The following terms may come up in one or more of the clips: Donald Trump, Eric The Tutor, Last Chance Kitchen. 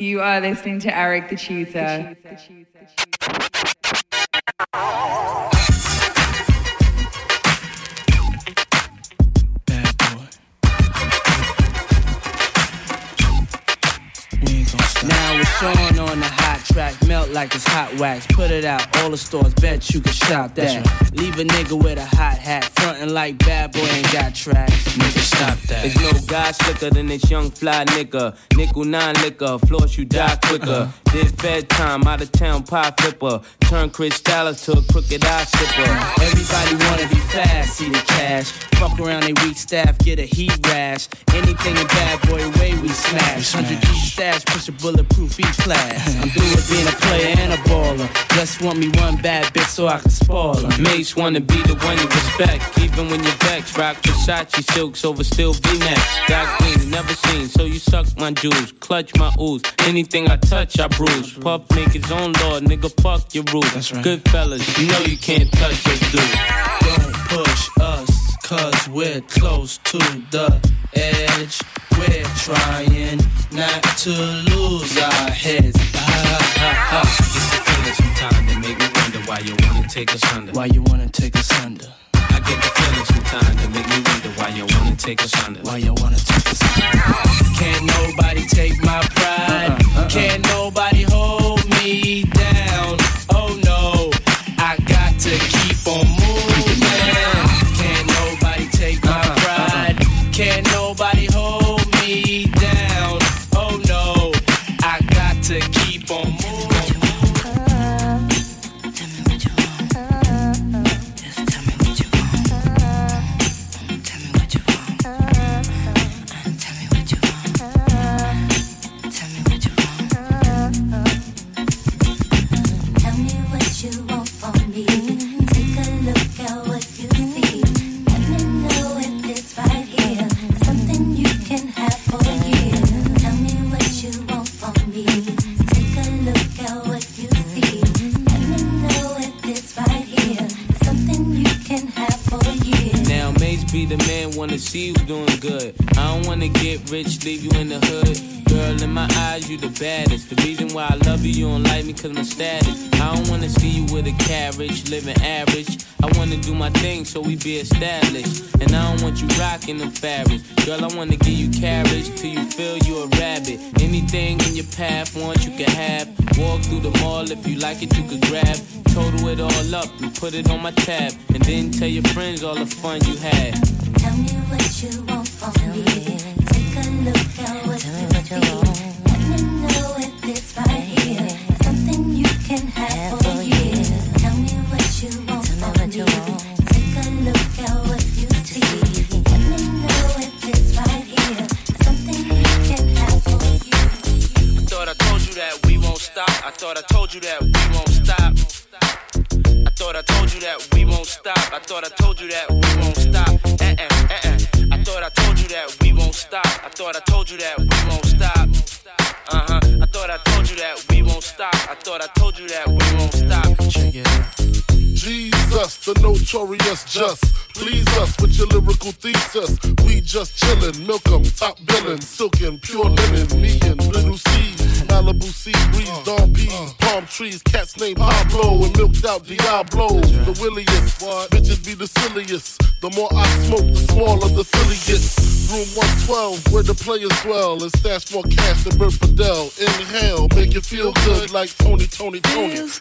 You are listening to Eric the Tutor. Bad boy. Now it's Sean on the hot track, melt like it's hot wax. Put it out, all the stores, bet you can shop that. Leave a nigga with a hot hat, frontin' like bad boy ain't got tracks. Stop that. There's no guy slicker than this young fly nigga. Nickel nine liquor, floss you die quicker. This bedtime, out of town pie flipper. Turn Chris Dallas to a crooked eye slipper. Everybody wanna be fast, see the cash. Fuck around they weak staff, get a heat rash. Anything a bad boy way we smash. 100G stash, push a bulletproof each class. I'm through with being a player and a baller. Just want me one bad bitch so I can spoil her. Mates wanna be the one you respect, even when you're vexed. Rock Versace silks over still V-necks. Got green, never seen, so you suck my jewels. Clutch my ooze, anything I touch I bruise. Puff make his own law, nigga fuck your rules. Right. Good fellas, you know you can't touch us, dude. Don't push us, cause we're close to the edge. We're trying not to lose our heads. It's the feeling sometimes that make me wonder why you wanna take us under. Why you wanna take us under? I get the feeling sometimes that make me wonder why you wanna take us under. Why you wanna take us under? Can't nobody take my pride. Can't nobody hold me down. Oh no, I got to keep on moving. Can't nobody take my pride. Can't nobody hold me down. Oh no, I got to keep on moving. See you doing good. I don't wanna get rich, leave you in the hood. Girl, in my eyes, you the baddest. The reason why I love you, you don't like me, cause my status. I don't wanna see you with a carriage, living average. I wanna do my thing so we be established. And I don't want you rocking them fabrics. Girl, I wanna give you carriage till you feel you a rabbit. Anything in your path, want you can have. Walk through the mall, if you like it, you could grab. Total it all up and put it on my tab. And then tell your friends all the fun you had. Tell me what you want from me. Take a look at what you see. Let me know if it's right here. Something you can have for years. Tell me what you want from me. Take a look at what you see. Let me know if it's right here. Something you can have for years. I thought I told you that we won't stop. I thought I told you that we won't stop. I thought I told you that we won't stop. I thought I told you that we won't stop. I thought I told you that we won't stop. I thought I told you that we won't stop. I thought I told you that we won't stop. I thought I told you that we won't stop. Check it out. Jesus, the notorious just, please us with your lyrical thesis. We just chillin', milk 'em, top billin', silkin', pure linen, me and little C's, Malibu sea breeze, dawn peas, palm trees, cats named Pablo and milked out Diablo. The williest, bitches be the silliest. The more I smoke, the smaller the silly gets. Room 112, where the players dwell, and stash more cash than Bert Fidel. Inhale, make you feel good like Tony.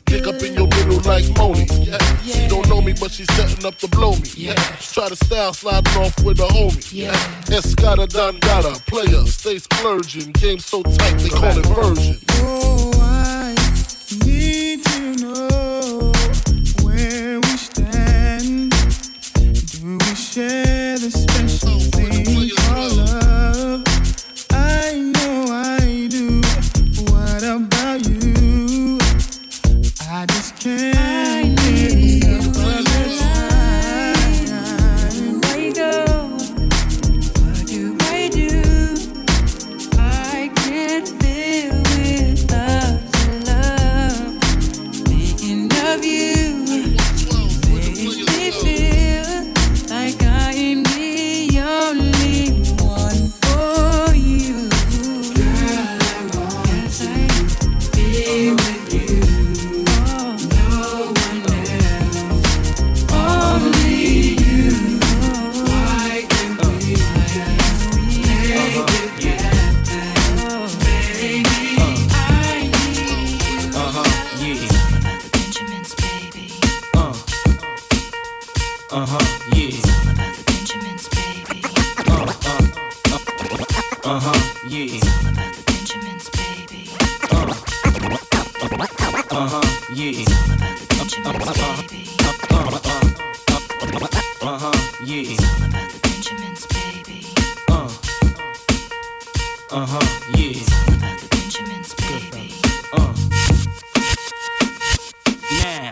Pick up in your middle like Moni. Yeah. She don't know me, but she's setting up to blow me. Yeah. Try to style, sliding off with a homie. Yeah. Escada Dangada, player, stay splurging. Game so tight, they call it version. Oh, I need to know where we stand. Do we share the special thing called love? I know I do. What about you? I just can't. Feel with love. yeah. Now,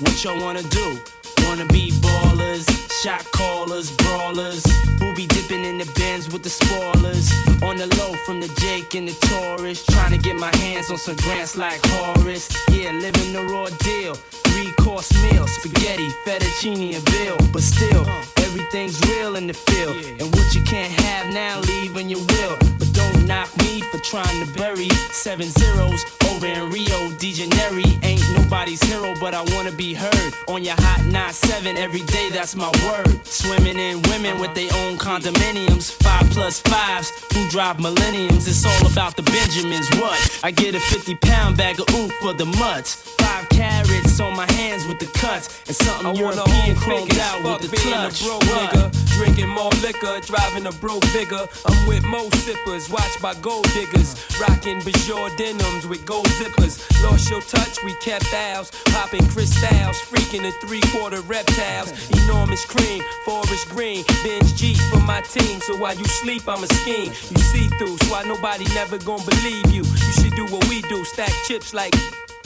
what y'all wanna do? Wanna be ballers, shot callers, brawlers, who be dipping in the bins with the spoilers, on the low from the Jake and the Taurus, trying to get my hands on some grants like Horace, yeah, living the raw deal, 3-course meal, spaghetti, fettuccine and veal, but still, everything's real in the field, and what you can't have now, leave in your will, but don't knock me for trying to bury 7 zeros over in Rio de Janeiro. Ain't nobody's hero, but I wanna be heard on your hot 9-7 every day. That's my word. Swimming in women with their own condominiums, 5 plus 5s who drive millenniums. It's all about the Benjamins. What? I get a 50-pound bag of oof for the mutts. 5 carrots on my hands with the cuts, and something I European chromed out with the clutch. Broke nigga, drinking more liquor, driving a broke bigger. I'm with mo sippers, watched by gold diggers, rocking Bajor denims with gold zippers. Lost your touch, we kept ours, popping crystals, freaking the 3-quarter reptiles. Enormous cream, forest green, binge G for my team. So while you sleep, I'ma scheme. You see through, so why nobody never gon' believe you. You should do what we do, stack chips like.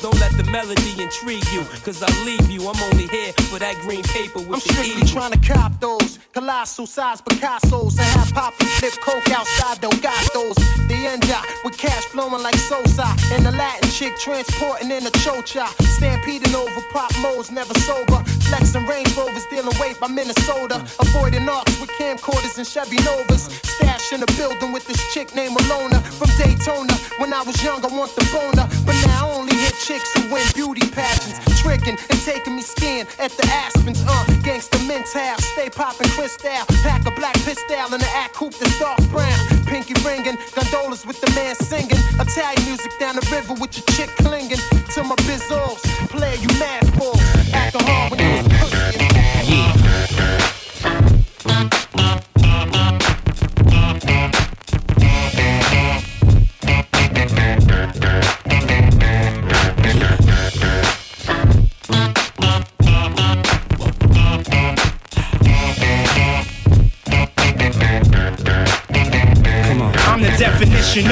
Don't let the melody intrigue you, cause I leave you. I'm only here for that green paper with I'm the strictly evil. Trying to cop those colossal size Picassos and have poppy flip coke outside Delgados. They end up with cash flowing like Sosa and the Latin chick transporting in a chocha, stampeding over pop modes, never sober. Flexing Range Rovers, dealing weight by Minnesota, avoiding arcs with camcorders and Chevy Novas. Stash in a building with this chick named Alona from Daytona. When I was young, I want the boner, but now I only hit chicks who win beauty pageants, tricking and taking me skiing at the Aspens. Gangsta mental, stay popping crystal, pack a black pistol in the act coupe that's dark brown. Pinky ringing, gondolas with the man singing, Italian music down the river with your chick clinging to my bizzles. Player, you mad for alcohol when you was pussy. Of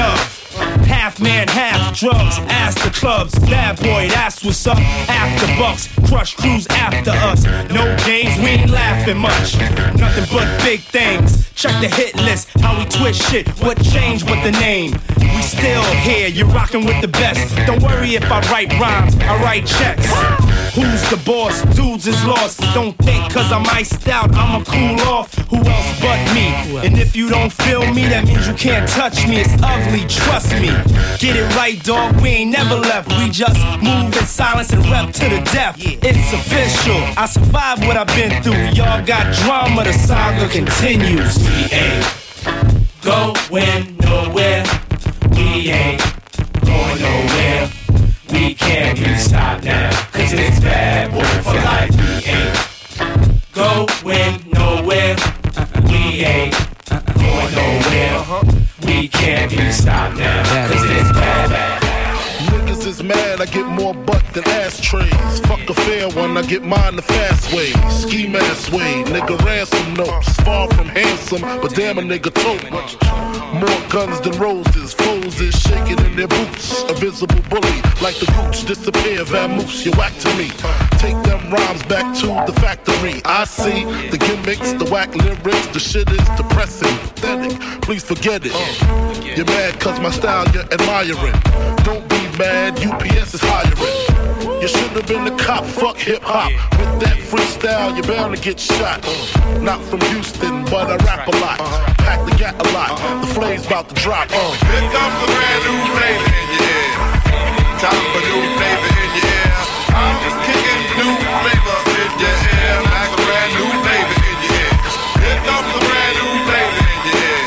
half man, half drugs, ask the clubs, bad boy, that's what's up. After bucks, crush crews after us. No games, we ain't laughing much. Nothing but big things. Check the hit list, how we twist shit, what changed with the name. We still here, you're rocking with the best. Don't worry if I write rhymes, I write checks. Who's the boss? Dudes is lost. Don't think cause I'm iced out, I'ma cool off. Who else but me? And if you don't feel me, that means you can't touch me. It's ugly, trust me. Get it right, dog. We ain't never left. We just move in silence and rep to the death. It's official. I survived what I've been through. Y'all got drama, the saga continues. We ain't going nowhere. We ain't going nowhere. We can't be stopped now, cause it's bad boy for life. We ain't going nowhere. We ain't going nowhere. We can't be stopped now, cause it's bad, bad. Niggas is mad, I get more butt than ashtrays. Fuck a fair one, I get mine the fast way. Ski mask way, nigga ransom notes. Far from handsome, but damn a nigga tote. More guns than roses, foes is shaking in their boots. A visible bully, like the roots disappear. Vamoose, you whack to me. Take them rhymes back to the factory. I see the gimmicks, the whack lyrics. The shit is depressing, pathetic, please forget it. You're mad cause my style you're admiring. Don't be mad, UPS is hiring. You should have been a cop, fuck hip-hop. With that freestyle, you're bound to get shot. Not from Houston, but I rap a lot. Pack the gat a lot, the flame's about to drop. Here comes a brand new flavor in your ear. Top of new flavor in your ear. I'm just kicking new flavor in your ear. Like a brand new flavor in your ear. Here comes a brand new flavor in your ear.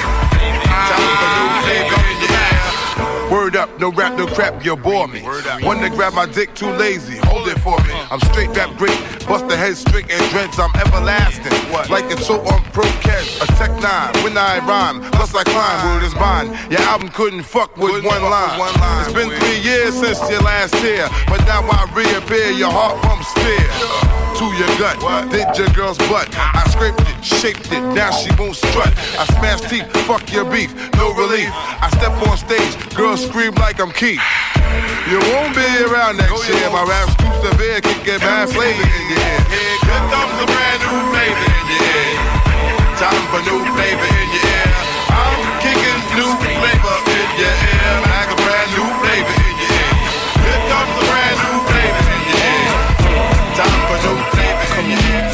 Top of new flavor in your ear. Word up, no rap, no crap, you bore me. One to grab my dick, too lazy, hold it for me. I'm straight that great, bust the head strict and dreads, I'm everlasting. Like a toe on pro-catch, a Tech 9, when I rhyme, plus I climb, word is mine. Your album couldn't fuck with one line. It's been 3 years since your last tear, but now I reappear, your heart pumps fear. To your gut, did your girl's butt. I scraped it, shaped it, now she won't strut. I smashed teeth, fuck your beef, no relief. I step on stage, girls scream like I'm Keith. You won't be around next year. My rap's too severe, can get bad flavor in your ear. Here comes a brand new flavor in your ear. Time for new flavor in your ear. I'm kicking new flavor in your ear. Like a brand new flavor in your ear. Here comes a brand new flavor in your ear. Time for new flavor in your ear.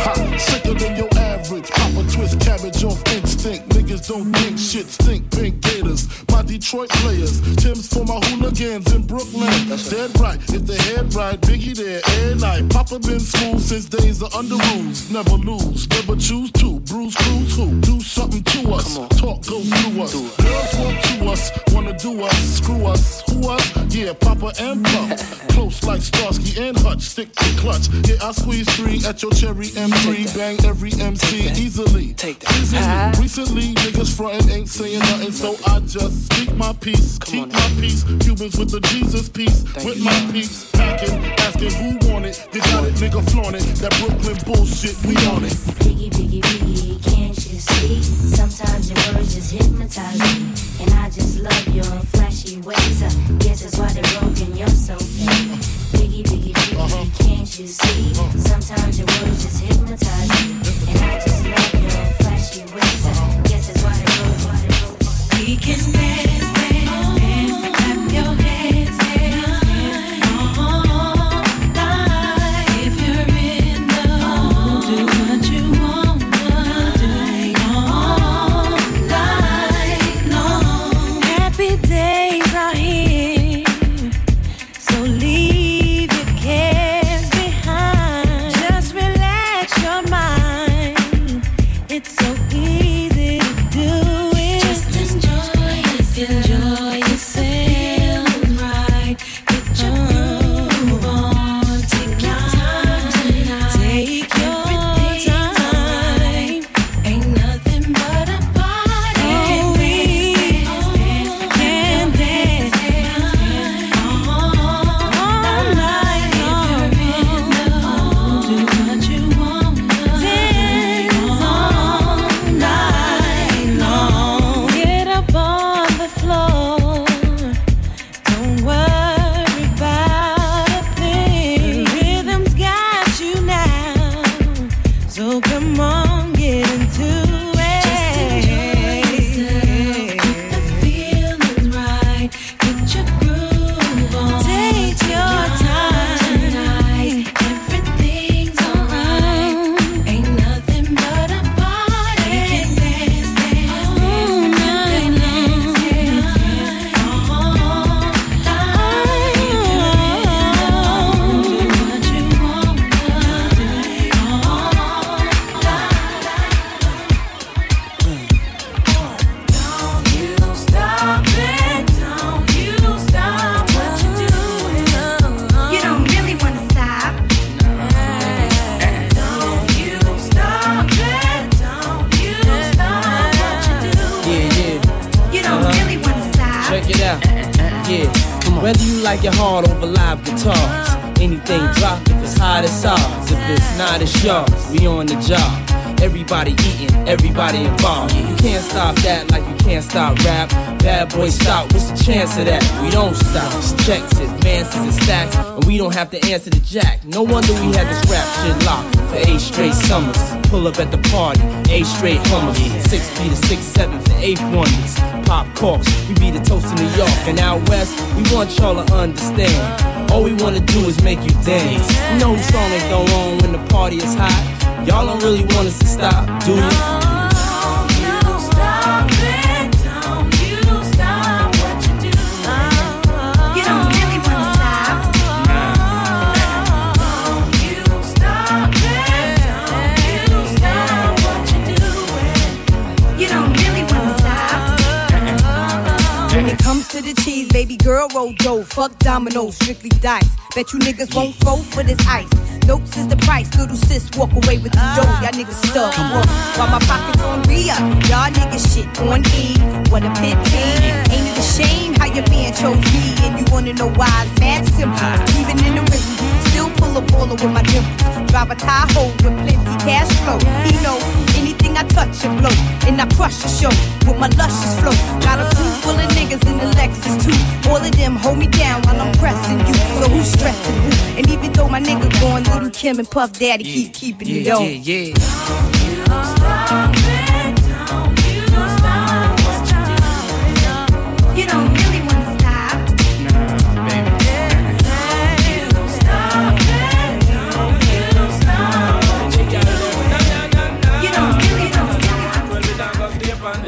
Hot, sicker than your average. Pop a twist, cabbage off instinct. Niggas don't think shit, stink pink gators. My Detroit players, Tim's for my hooligans in Brooklyn. That's dead right, if they head right, Biggie there, air night. Papa been smooth since days of under rules. Never lose, never choose to. Bruise, cruise, who? Do something to us. Talk, go through us. Girls want to us, wanna do us. Screw us, who us? Yeah, Papa and Pump. Close like Starsky and Hutch, stick to clutch. Yeah, I squeeze three at your cherry M3. Bang every MC easily. Take that. Easily. Uh-huh. Recently, niggas frontin' ain't saying nothing, so I just speak my peace, keep my peace. Cubans with the Jesus peace, with my peace. Packing, asking who want it. They got it, nigga flaunt it. That Brooklyn bullshit, we on it. Biggie, biggie, biggie, can't you see? Sometimes your words just hypnotize me, and I just love your flashy ways. Guess that's why they're broken, you're so fake. Biggie, biggie, biggie, can't you see? Sometimes your words just hypnotize me, and I just love your flashy ways. Guess that's why they're broken. We can dance. To answer the jack, no wonder we had this rap shit locked for 8 straight summers. Pull up at the party, 8 straight hummers, 6 feet to 6, 7 for 8 wonders. Pop corks, we be the toast in New York, and out west, we want y'all to understand. All we wanna do is make you dance. You know the song ain't going on when the party is hot. Y'all don't really want us to stop, do you? cheese, baby girl, roll dough. Fuck dominoes, strictly dice. Bet you niggas won't fold for this ice. Dopes is the price, little sis walk away with the dough. Y'all niggas stuck. While my pockets on Rhea, y'all niggas shit on E. What a pity. Ain't it a shame how your man chose me? And you wanna know why it's mad simple. Even in the risk, still pull a baller with my dimples. Drive a Tahoe with plenty cash flow. He know anything I touch and blow. And I crush the show with my luscious flow. Got a crew full of niggas in the Lexus too. All of them hold me down while I'm pressing you. So who's stressing who? And even though my nigga going, Little Kim and Puff Daddy keep keeping it on. Don't you stop me.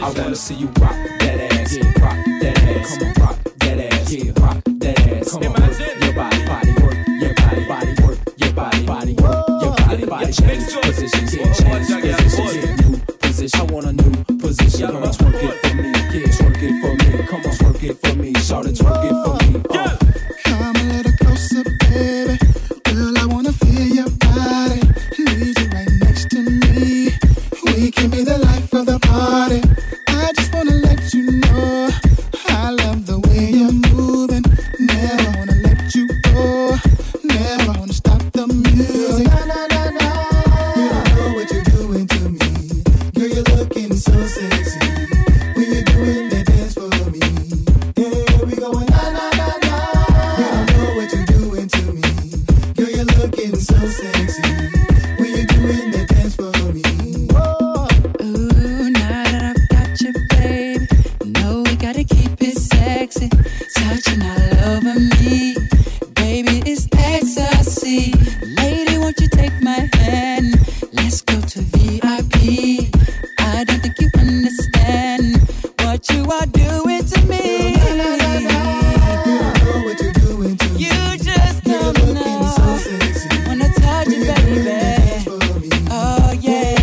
I wanna see you rock that ass, yeah. Rock that ass, come on, rock that ass, yeah. Rock that ass. Come on, your body work, your body work, your body work, your body change positions, yeah. Change positions, new position. I want a new position. Come on, twerk it for me, yeah. Twerk it for me. Come on, twerk it for me. Shout it, twerk it for me. Come a little closer, baby. Girl, I wanna feel your body. Need you right next to me. We can be the life of the party. I just wanna let you know I love the way you're moving. Never wanna let you go. Never wanna stop the music. Na, na, na, na. You don't know what you're doing to me. Girl, you're looking so sexy. When you're doing that dance for me. Yeah, we going na na na na. You don't know what you're doing to me. Girl, you're looking so sexy. When you're doing that dance for me. Touching all over me, baby, it's ecstasy. Lady, won't you take my hand? Let's go to VIP. I don't think you understand what you are doing to me. You don't know what you're doing to me. You just don't know. When I touch you, baby. Oh yeah.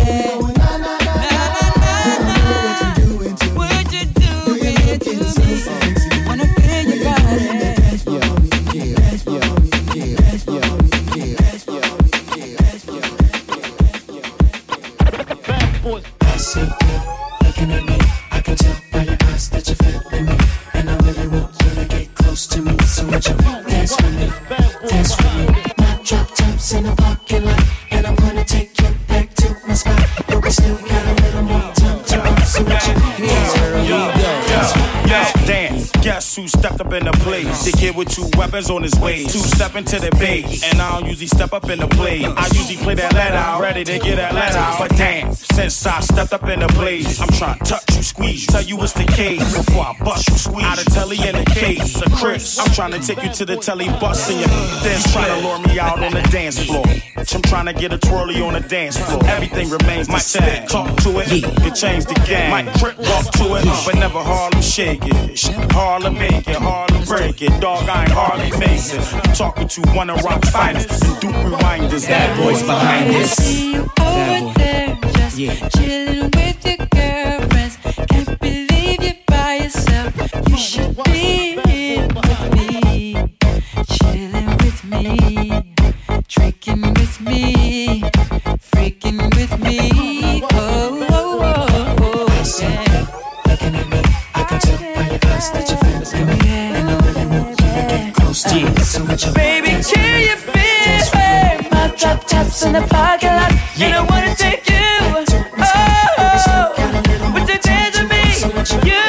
With two weapons on his waist, two step into the base, and I don't usually step up in the blaze. I usually play that let out, ready to get that let out. But damn, since I stepped up in the blaze, I'm trying to touch you, squeeze you, tell you it's the case. Before I bust you, squeeze out of telly in the case. A Chris, I'm trying to take you to the telly, busting you, then try to lure me out on the dance floor. I'm trying to get a twirly on the dance floor. Everything remains the same. Talk to it, it changed the game. Might trip, walk to it, but never Harlem shake it. Harlem make it, Harlem break it. Dog, I ain't hardly facing. Talking to one of rock fighters and Duke reminders. That boy's behind this. I see you over there, just chilling with your girlfriends. Can't believe you're by yourself. You should be here with me, chilling with me. Tricking with me, freaking with me. Oh, oh, oh, oh. I see you looking at me. I can tell by your eyes that your feelings give me. And I really want you to get close to me. So much baby, can you feel it? My drop tops in the parking lot. You don't want to take you. Oh, but you dance with me. You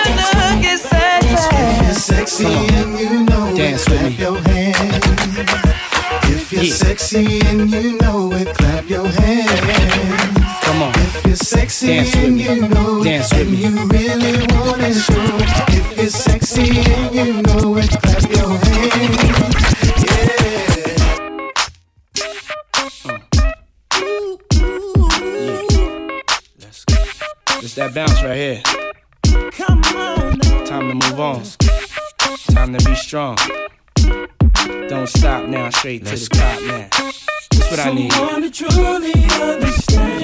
look inside. If you're sexy and you know it, clap your hands. If you're sexy and you know it, clap your hands. Come on. If you're sexy and you know it, and you really want it, show it. If you're sexy and you know it, clap your hands. Yeah. Let's go. It's that bounce right here. Come on. Time to move on. Time to be strong. Don't stop now, straight let's to the top now. That's what I need. Someone to truly understand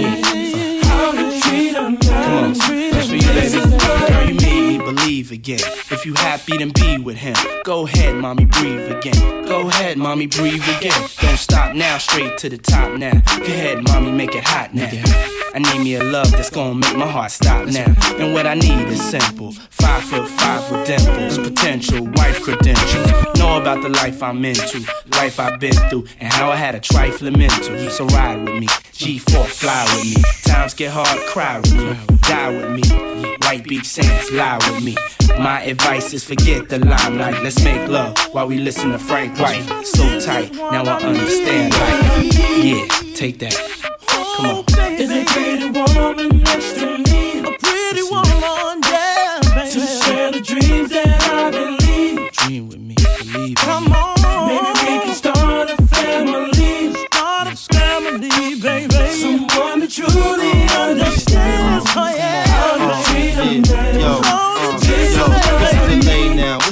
how to treat a man. Come on, that's what you baby. Girl, you made me believe again. If you happy, then be with him. Go ahead, mommy, breathe again. Go ahead, mommy, breathe again. Don't stop now, straight to the top now. Go ahead, mommy, make it hot now. I need me a love that's gonna make my heart stop now. And what I need is simple. 5'5" with dimples, potential wife credentials. Know about the life I'm into, life I've been through, and how I had a trifling mental. So ride with me, G4, fly with me. Times get hard, cry with me, die with me. White Beach Saints, lie with me. My advice is forget the limelight. Let's make love while we listen to Frank White. So tight, now I understand life. Yeah, take that. Come on. Is it pretty woman next to me? A pretty woman, yeah, baby. To share the dreams that I believe. Dream with me, believe. Come on. Maybe we can start a family. Start a family, baby. Someone that truly understands. Oh, yeah.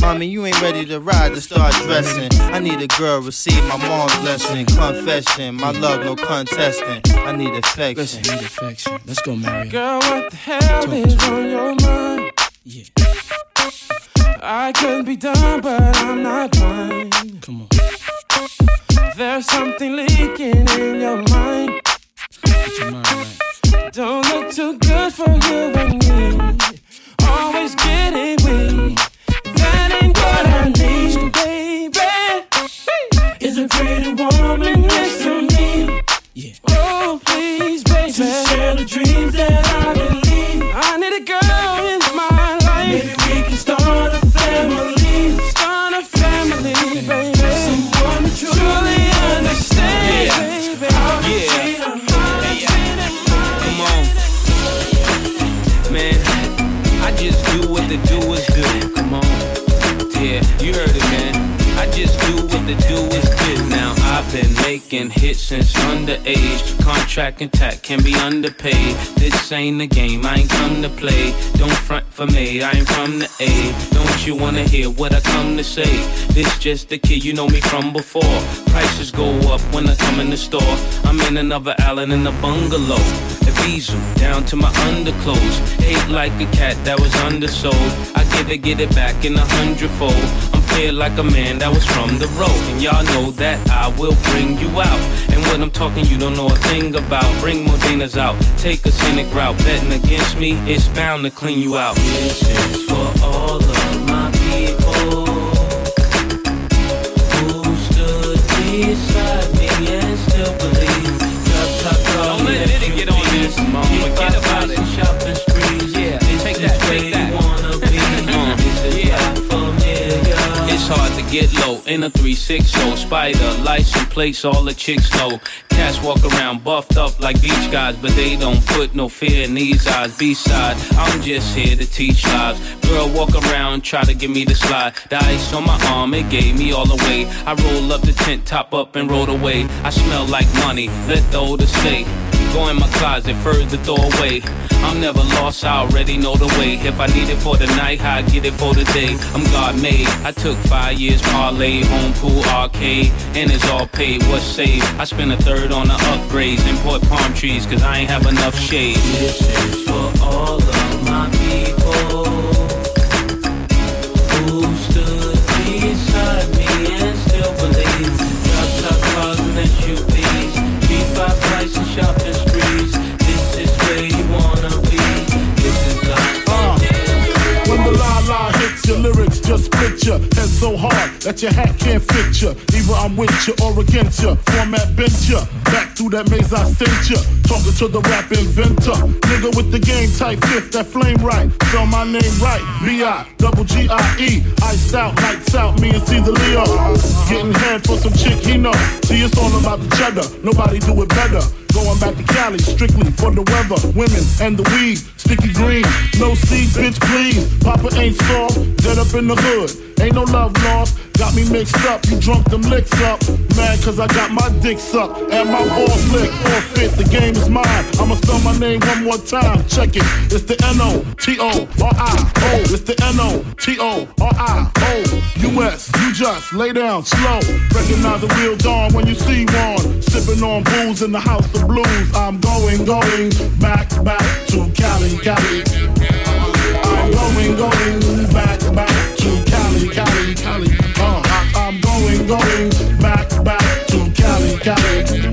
Mommy, you ain't ready to ride to start dressing. I need a girl, receive my mom's blessing. Confession, my love, no contesting. I need affection. Listen, I need affection. Let's go, Mary. Girl, what the hell is on your mind? Yeah. I could be done, but I'm not blind. Come on. There's something leaking in your mind. Get your mind right. Don't look too good for you and me. Always getting weak. That ain't what I need, baby. Is a pretty woman next to me. Yeah. Oh, please, baby. To share the dreams that I believe. I need a girl in my life. Maybe we can start a family. Start a family, baby. Someone that truly understands, yeah. Baby. Come on. Man, I just do what the do is good. Come on. Yeah, you heard it, man. I just do what the do is good. Now I've been making hits since underage. Contract intact, can be underpaid. This ain't a game, I ain't come to play. Don't front for me, I ain't from the A. Don't you wanna hear what I come to say? This just the kid, you know me from before. Prices go up when I come in the store. I'm in another island in a bungalow. Down to my underclothes, hate like a cat that was undersold. I get it back in 100-fold. I'm fair like a man that was from the road, and y'all know that I will bring you out. And when I'm talking, you don't know a thing about. Bring Modenas out, take a scenic route. Betting against me, it's bound to clean you out. This is for all of my people who stood beside me and still believe. Don't let it get on this, mama. Forget about it. Shopping sprees. Yeah, take that, take that. It's hard to get low in a 360 spider. License plates, all the chicks know. Cats walk around buffed up like beach guys, but they don't put no fear in these eyes. B-side, I'm just here to teach lives. Girl, walk around, try to give me the slide. The ice on my arm, it gave me all the way. I roll up the tent, top up and rolled away. I smell like money, let the odor stay. Go in my closet, further throw away. I'm never lost, I already know the way. If I need it for the night, I get it for the day. I'm God made, I took 5 years parlay, home pool, arcade, and it's all paid, what's saved? I spent a third on the upgrades, import palm trees, cause I ain't have enough shade. This is for all of my people who stood beside me and still believe. Drop top cars and SUVs, G5 price and shopping sprees. This is where you wanna be. This is life. When the la-la hits your lyrics, just picture head so hard that your hat can't fit ya. Either I'm with ya or against ya. Format bent ya, back through that maze I sent ya. Talking to the rap inventor, nigga with the game type fifth, that flame right. Spell my name right, B-I-double-G-I-E. Iced out, lights out, me and Cesar Leo. Getting head for some chick he know. See, it's all about the cheddar, nobody do it better. Going back to Cali, strictly for the weather, women and the weed. sticky green, no seeds, bitch please. Papa ain't soft, dead up in the hood, ain't no love lost. Got me mixed up, you drunk them licks up. Mad cause I got my dick sucked and my balls licked. Forfeit, the game is mine. I'ma spell my name one more time, check it. It's the N-O-T-O-R-I-O. It's the N-O-T-O-R-I-O. U.S., you just lay down slow. Recognize the real dawn when you see one. Sipping on booze in the house of blues. I'm going back to Cali, Cali. I'm going back to Cali, Cali, Cali. I'm going back to Cali, Cali.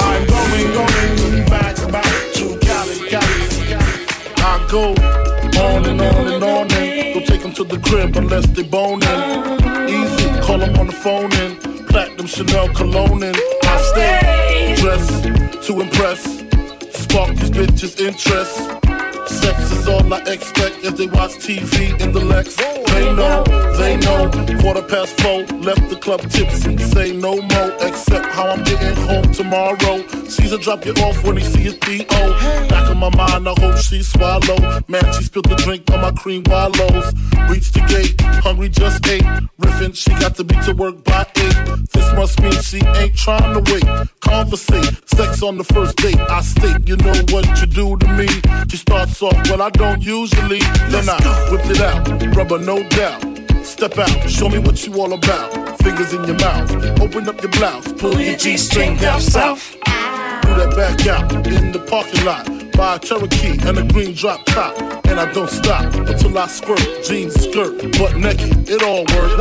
I'm going back to Cali, Cali. I go on and on and on and don't take them to the crib unless they boning. Easy, call them on the phone and platinum Chanel cologne and I stay dressed to impress, spark these bitches' interest. Sex is all I expect as they watch TV in the Lex. They know, quarter past 4, left the club tipsy, say no more, except how I'm getting home tomorrow. Caesar drop you off when he see his D.O. Back in my mind, I hope she swallow. Man, she spilled the drink on my cream wallows. Reach the gate, hungry just ate. Riffin', she got to be to work by 8. This must mean she ain't trying to wait. Conversate, sex on the first date. I state, you know what you do to me. She starts off, well I don't usually. Then I whipped it out, rubber no doubt. Step out, show me what you all about. Fingers in your mouth, open up your blouse, pull your G-string down south. Do that back out in the parking lot. Buy a Cherokee and a green drop top. And I don't stop until I squirt. Jeans, skirt, butt naked, it all works.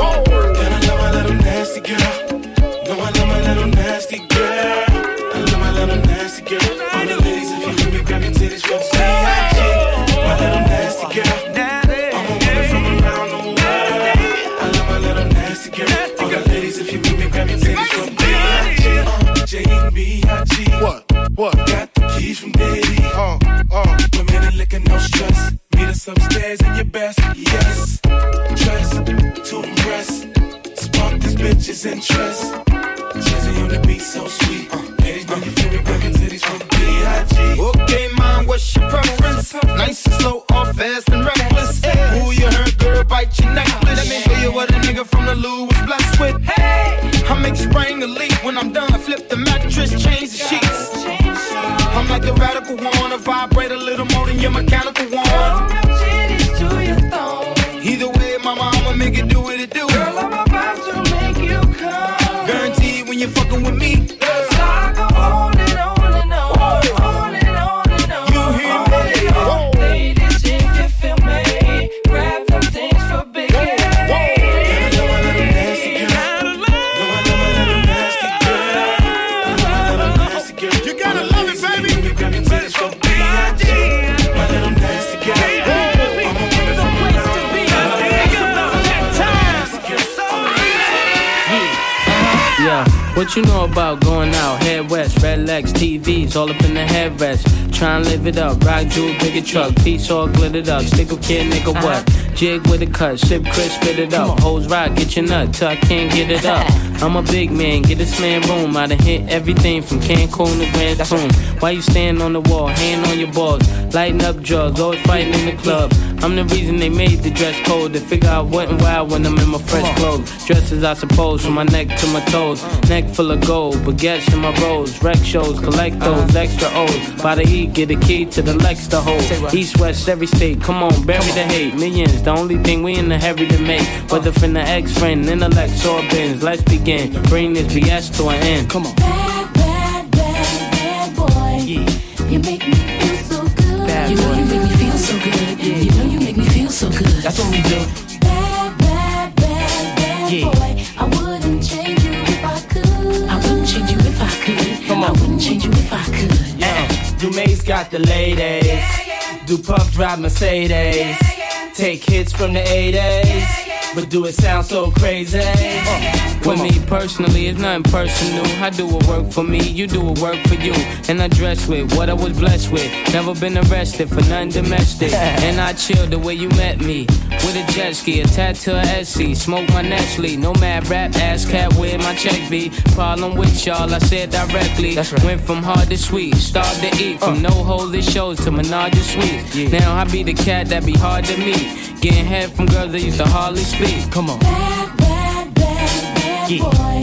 And I love my little nasty girl. No, I love my little nasty girl. I love my little nasty girl. All the ladies, if you hear me, grab your titties from the my little nasty girl, I'm a woman from around the world. I love my little nasty girl. All the ladies, if you need me, grab your titties from J-B-I-G. What? Got the keys from Daddy. Women and liquor, no stress. Meet us upstairs in your best. Yes, dress to impress. Spark this bitch's interest. Chasing on the beat so sweet. Ladies, know you feel me, grab your titties from B-I-G. Okay, mom, what's your preference? Nice and slow or fast and reckless. Pull your hair, girl, bite your necklace. Let me show you what a nigga from the Lou was blessed with. Hey, I make spring the leak. When I'm done, flip the mattress, change the sheets. I'm like the radical one. I vibrate a little more than your mechanical one. Either way, mama, I'ma make it do what it do. Girl, I'm about to make you come. Guaranteed when you're fucking with me. What you know about going out, head west, red legs, TVs, all up in the headrest. Try and live it up, rock jewel, bigger truck, piece all glittered up, stick a kid, nigga what? Jig with a cut, sip crisp, spit it up, hoes rock, get your nut till I can't get it up. I'm a big man, get this man room, I done hit everything from Cancun to Grand Tune. Why you stand on the wall, hand on your balls, lighting up drugs, always fighting in the club. I'm the reason they made the dress code, to figure out what and why when I'm in my fresh clothes. Dresses I suppose, from my neck to my toes, neck full of gold, baguettes in my rolls, rec shows, collect those extra O's. By the E, get a key to the Lex to hold. East, west, every state, come on, bury the hate, millions. The only thing we in the hurry to make, whether from the ex-friend, intellect, or bins. Let's begin, bring this BS to an end. Come on. Bad, bad, bad, bad boy. Yeah. You make me feel so good. Bad boy. You know you make me feel so good. Yeah. You know you make me feel so good. That's what we do. Bad, bad, bad, bad boy. I wouldn't change you if I could. I wouldn't change you if I could. Come on. I wouldn't change you if I could. Yeah. Dumae's got the ladies. Yeah, yeah. Dupuff drive Mercedes. Yeah, yeah. Take hits from the 80s. but do it sound so crazy? With me personally, it's nothing personal. I do what work for me, you do what work for you. And I dress with what I was blessed with. Never been arrested for nothing domestic. And I chill the way you met me. With a jet ski, a tattoo, a SC. Smoke my Nestle, nomad rap, ass cat, where my check be? Problem with y'all, I said directly. That's right. Went from hard to sweet, starved to eat. From no holy shows to menage a suite. Yeah. Now I be the cat that be hard to meet. Getting head from girls that used to hardly speak. Come on. Bad, bad, bad, bad boy.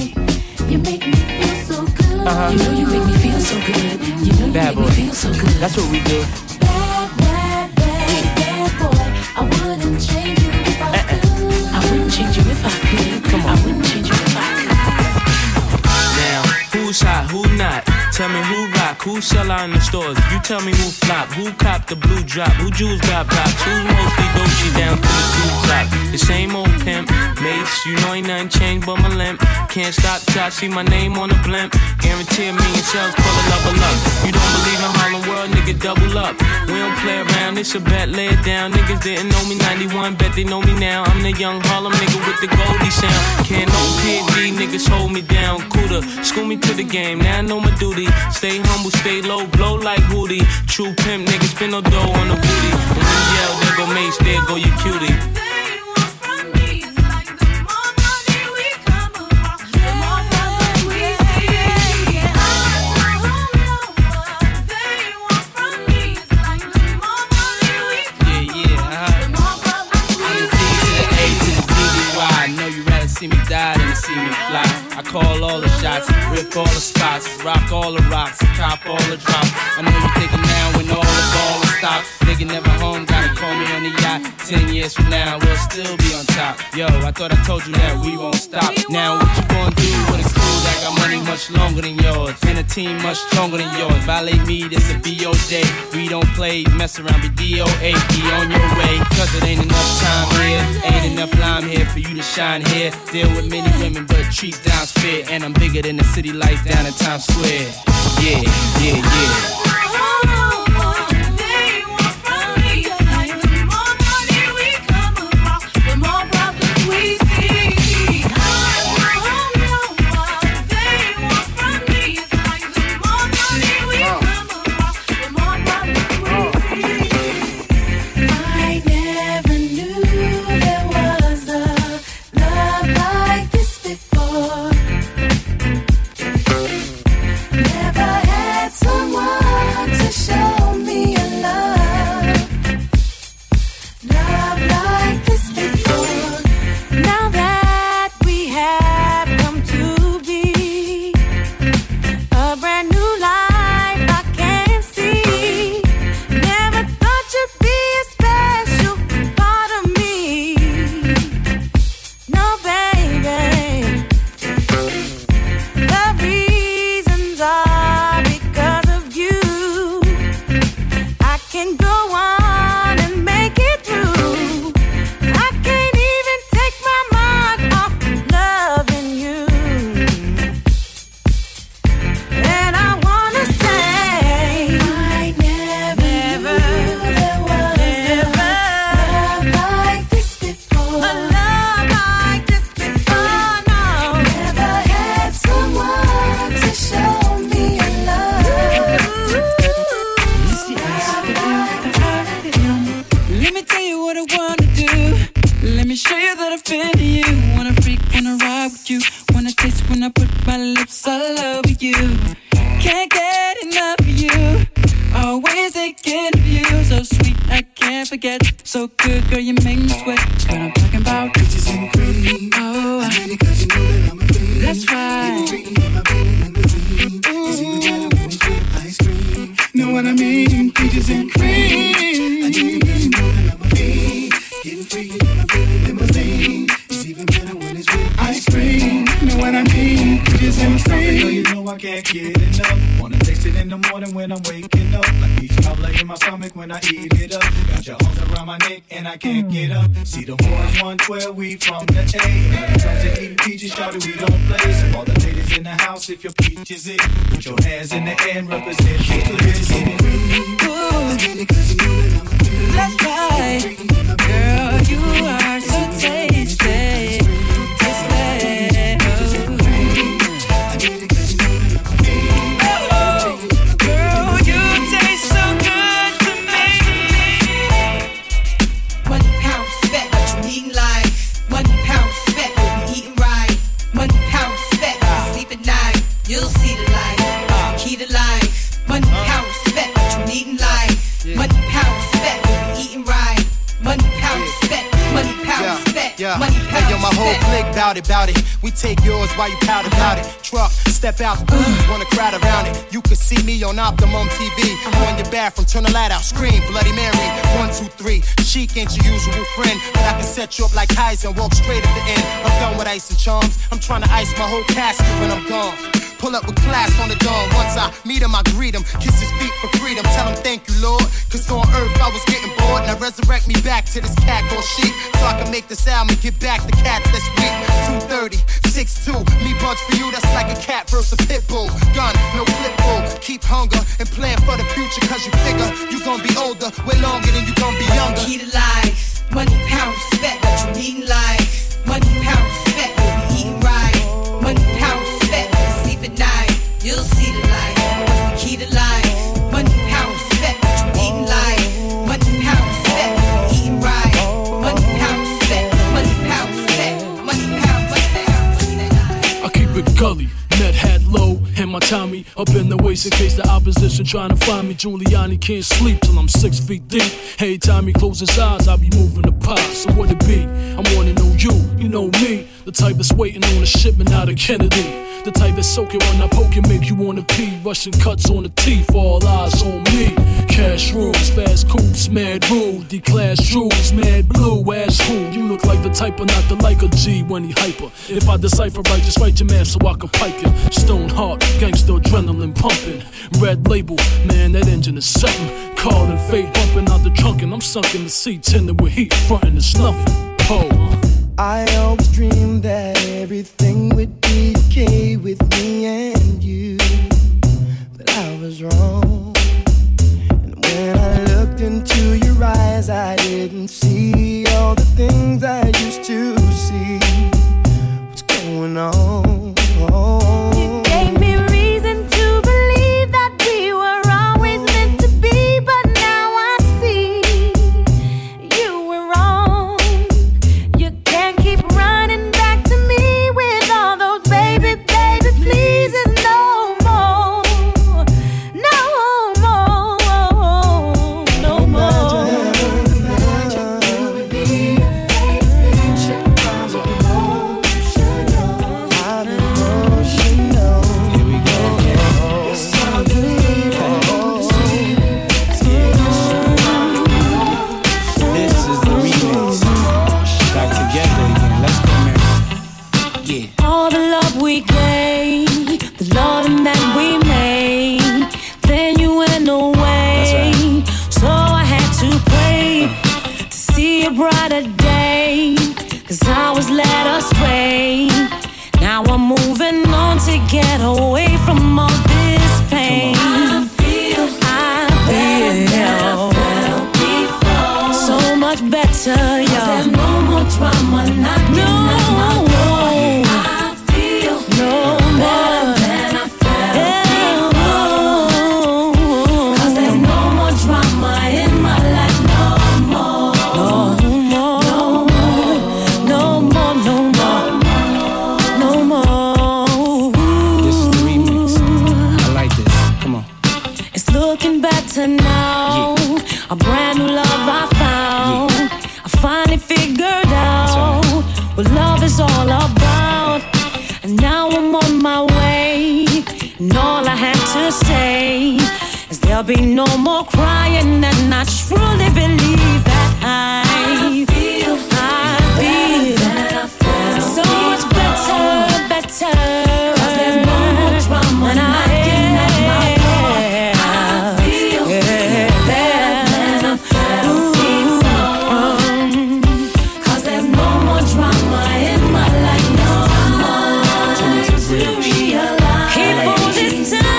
You make me feel so good. You know you make me feel so good. You know you bad make boy. Me feel so good. That's what we do. Bad, bad, bad, bad boy. I wouldn't change you if I could. I wouldn't change you if I could. Come on. I wouldn't change you if I could. Now, who's hot, who not? Tell me who rock, who sell out in the stores. You tell me who flop, who cop the blue drop, who jewels got blocks, who mostly Gucci down to the blue drop. The same old pimp, mates, you know ain't nothing changed but my limp. Can't stop till I see my name on the blimp. Guarantee a million sales, pull a level up. You don't believe in Harlem World, nigga, double up. We don't play around, it's a bet, lay it down. Niggas didn't know me 91, bet they know me now. I'm the young Harlem nigga with the Goldie sound. Can't no PD, niggas hold me down. Cooler, school me to the game, now I know my duty. Stay humble, stay low, blow like Woody. True pimp, nigga, spin no dough on the booty. When we yell, there go Mace, there go your cutie. I call all the shots, rip all the spots, rock all the rocks, cop all the drops. I know you thinking now when all the ball is stopped. Nigga never home, gotta call me on the yacht. 10 years from now, we'll still be on top. Yo, I thought I told you that we won't stop. Now what you gonna do with a crew that got money much longer than yours, and a team much stronger than yours? Violate me, this a B.O. day. We don't play, mess around, be D.O.A. Be on your way, cause it ain't enough time here. Ain't enough lime here for you to shine here. Deal with many women, but treat down fair, and I'm bigger than the city lights down in Times Square. Yeah, yeah, yeah. That's right, girl, you are so tasty. about it. We take yours while you pout about it. Truck, step out, want a crowd around it. You can see me on Optimum TV. On your bathroom, turn the light out, scream Bloody Mary. 1, 2, 3, chic ain't your usual friend, but I can set you up like Heisen and walk straight at the end. I'm done with ice and charms. I'm trying to ice my whole casket when I'm gone. Pull up with class on the dawn. Once I meet him, I greet him. Kiss his feet for freedom. Tell him thank you, Lord. Cause on earth I was getting bored. Now resurrect me back to this cat or sheep. So I can make this album and get back the cats that's weak. 230, 6'2. Me bunch for you, that's like a cat versus a pit bull. Gun, no flip bull. Keep hunger and plan for the future. Cause you figure you gon' be older. Way longer than you gon' be younger. Key to life. Money, power, respect. What you need in life. Money, power, respect. What we eating right. Money, power, respect. Sleep at night. You'll see the light. What's the key to life? Money, power, respect. What you need in life. Money, power, respect. What we eating right. Money, power, respect. Money, power, respect. Money, power, respect. I keep it gully. Net hat low, and my Tommy up in the waist in case the opposition trying to find me. Giuliani can't sleep till I'm 6 feet deep. Every time he closes his eyes, I be moving the pot. So what it be? I wanna know you, you know me. The type that's waiting on a shipment out of Kennedy. The type that's soaking when I poke and make you wanna pee. Russian cuts on the teeth, all eyes on me. Cash rules, fast coops, mad rude. D-class jewels, mad blue, ass fool. You look like the type of not to like a G when he hyper. If I decipher right, just write your man so I can pike you. Stone heart, gangster adrenaline pumping. Red label, man, that engine is something. Calling fate, bumping out the trunk and I'm sunk in the seat. Tending with heat, fronting and snuffing. Oh. I always dreamed that everything would be okay with me and you, but I was wrong. And when I looked into your eyes, I didn't see all the things I used to see. What's going on? You gave me reason to believe that we were always meant to be, but now I see you were wrong. You can't keep running back to me with all those baby, baby pleases no more, no more, no more. Imagine you would be a fiction from all the love we gave, the love that we made, then you went away. Right. So I had to pray to see a brighter day, cause I was led astray. Now I'm moving on to get away from all this pain. I feel before. So much better, y'all. There's no more trauma, not no. There'll be no more crying, and I truly believe that I feel so much better. Cause there's no more drama, and I can act my own. I feel better than I felt before. Cause there's no more drama in my life, no more to realize. Keep on this time.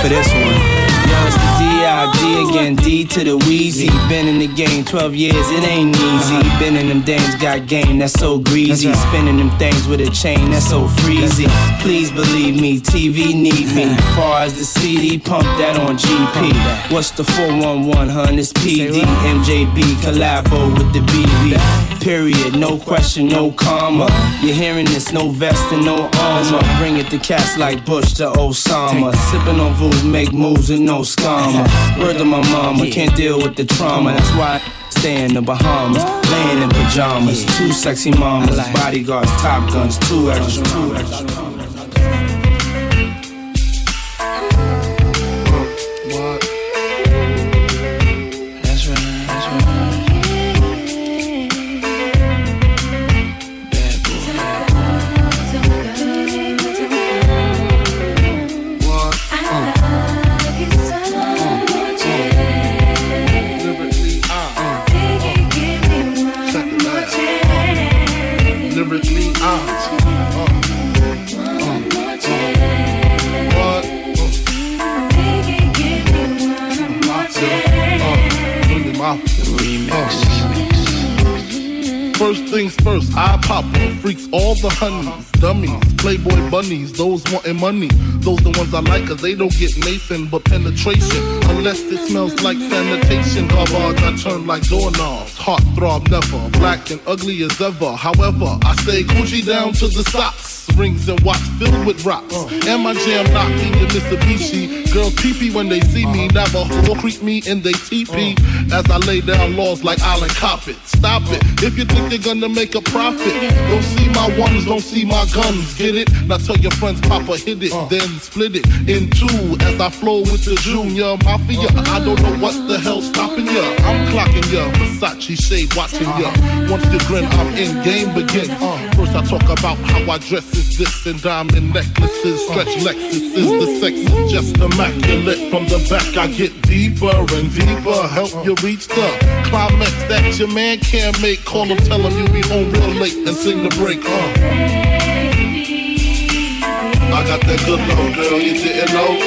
For this one, yo, it's the D.I.D. again, D to the Wheezy. Been in the game 12 years, it ain't easy. Been in them dames, got game, that's so greasy. Spinning them things with a chain, that's so freezy. Please believe me, TV need me. Far as the CD, pump that on GP. What's the 411, hun? It's PD. MJB collabo with the BB. Period, no question, no comma. You're hearing this, no vest and no armor. Bring it to cats like Bush to Osama. Sipping on voodoo, make moves and no scammer. Word to my mama, can't deal with the trauma. That's why stay in the Bahamas, laying in pajamas. Two sexy mamas, bodyguards, Top Guns, two extra, two extra. That's right, that's right. Bad boy. What? First things first, I pop on freaks, all the honeys, dummies, playboy bunnies, those wanting money. Those the ones I like, cause they don't get Nathan but penetration. Unless it smells like sanitation. Garbage, I turn like doorknobs. Heart throb never, black and ugly as ever. However, I stay Gucci down to the socks. Rings and watch filled with rocks. And my jam knocking the Mitsubishi. Girls pee-pee when they see me. Navajo will creep me in they teepee. As I lay down laws like Island Coppet. Stop it, if you think you're gonna make a profit. Don't see my ones, don't see my guns. Get it? Now tell your friends Papa hit it. Then split it in two. As I flow with the Junior Mafia. I don't know what the hell's stopping ya. I'm clocking ya, Versace shade watching ya. Once you grin, I'm in game begins. First I talk about how I dress. This and diamond necklaces, stretch Lexus is the sex is just immaculate. From the back I get deeper and deeper, help you reach the climax that your man can't make. Call him, tell him you'll be home real late and sing the break. I got that good love, girl, you didn't know.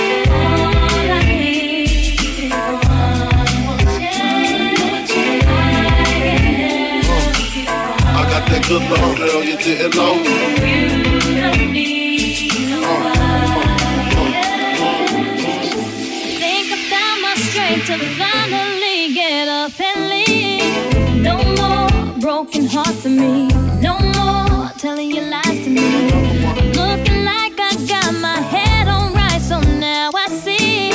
I got that good love, girl, you didn't know. To finally get up and leave. No more broken hearts for me. No more telling your lies to me. Looking like I got my head on right, so now I see.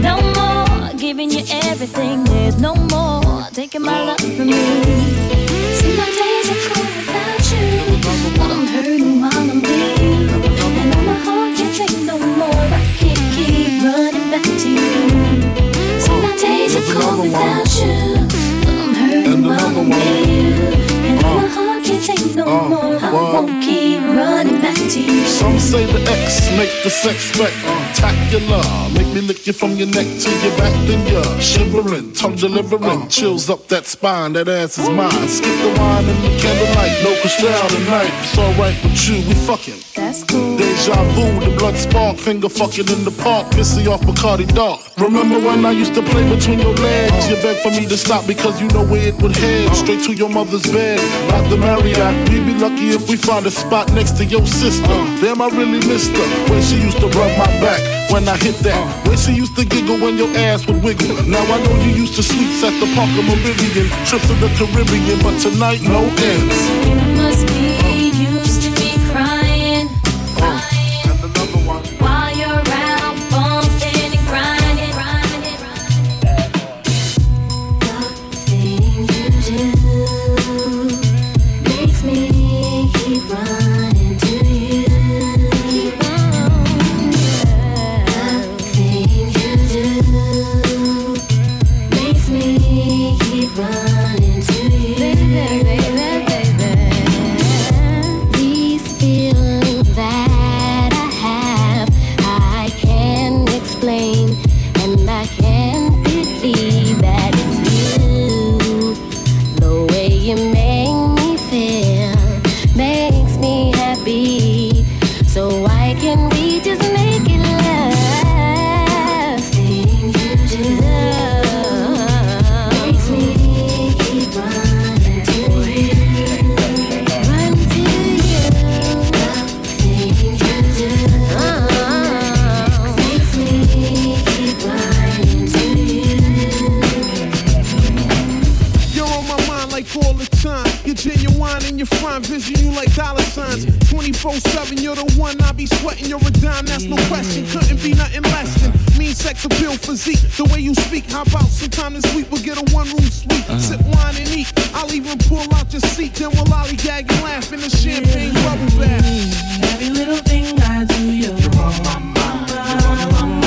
No more giving you everything. There's no more taking my love from me. See, my days are cold without you. But I'm hurting while I'm bleeding. And on my heart can't take no more. I can't keep running back to you. Days are cold without you, but I'm hurting while I'm near you. And my heart can't take no more. I won't keep running back to you. Some say the X make the sex wreck. Spectacular, make me lick you from your neck to your back, then you're shivering, tongue delivering, chills up that spine, that ass is mine. Skip the wine and the candlelight, no crystal tonight. It's alright with you, we fucking. That's cool. Deja vu, the blood spark, finger fucking in the park, pissy off Bacardi Dark. Remember when I used to play between your legs? You begged for me to stop because you know where it would head, straight to your mother's bed. Not the Marriott, we'd be lucky if we found a spot next to your sister. Damn, I really missed her when she used to rub my back. When I hit that, when she used to giggle when your ass would wiggle. Now I know you used to sleeps at the Park of Meridian, trips to the Caribbean, but tonight no ends. You must be used to be crying, crying while you're out bumping and grinding, grinding, grinding. The thing you do makes me keep running to you. Running to you, baby, baby, baby. one, I be sweating, you're a dime, that's no question. Couldn't be nothing less than mean sex appeal physique. The way you speak, how about sometime this week we'll get a one-room suite, sip wine and eat. I'll even pull out your seat, then we'll lollygag and laugh in the champagne rubber bath. Every little thing I do, you're on my mind. You're on my mind.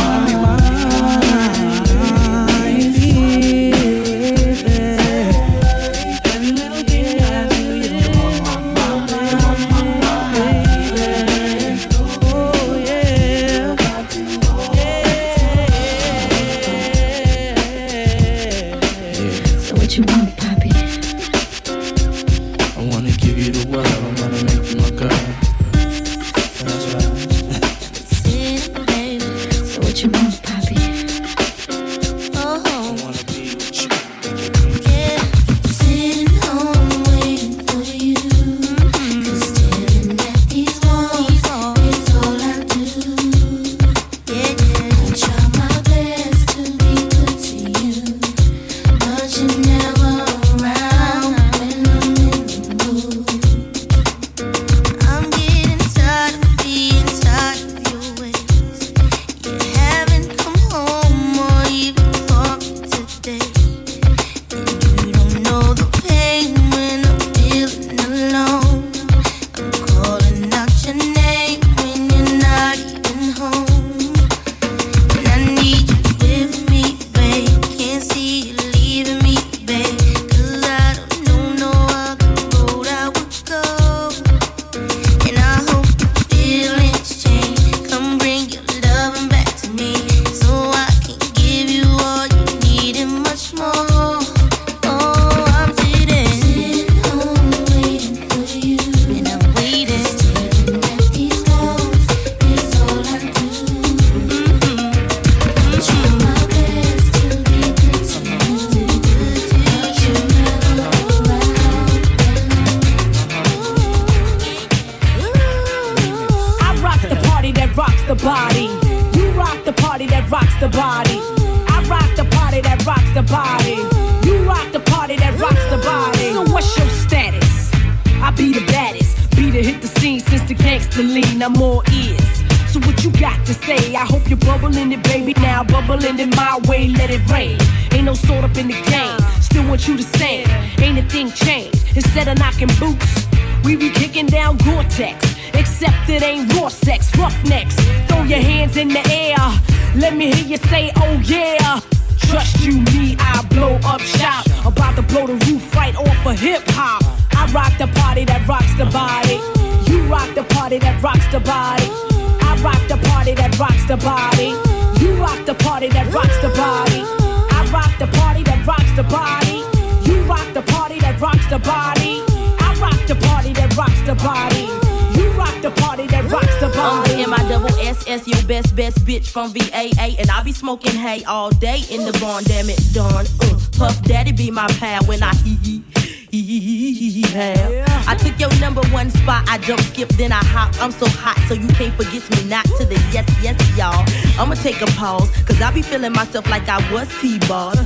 Take a pause, cause I be feeling myself like I was T-balled.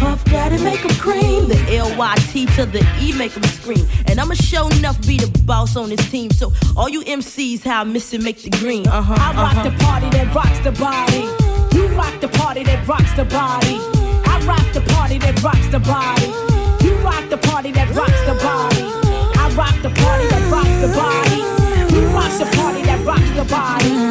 Puff daddy make them cream. The L-Y-T to the E make them scream. And I'ma show enough be the boss on this team. So all you MCs, how I miss it, make the green. I rock the party that rocks the body. You rock the party that rocks the body. I rock the party that rocks the body. You rock the party that rocks the body. I rock the party that rocks the body. You rock the party that rocks the body.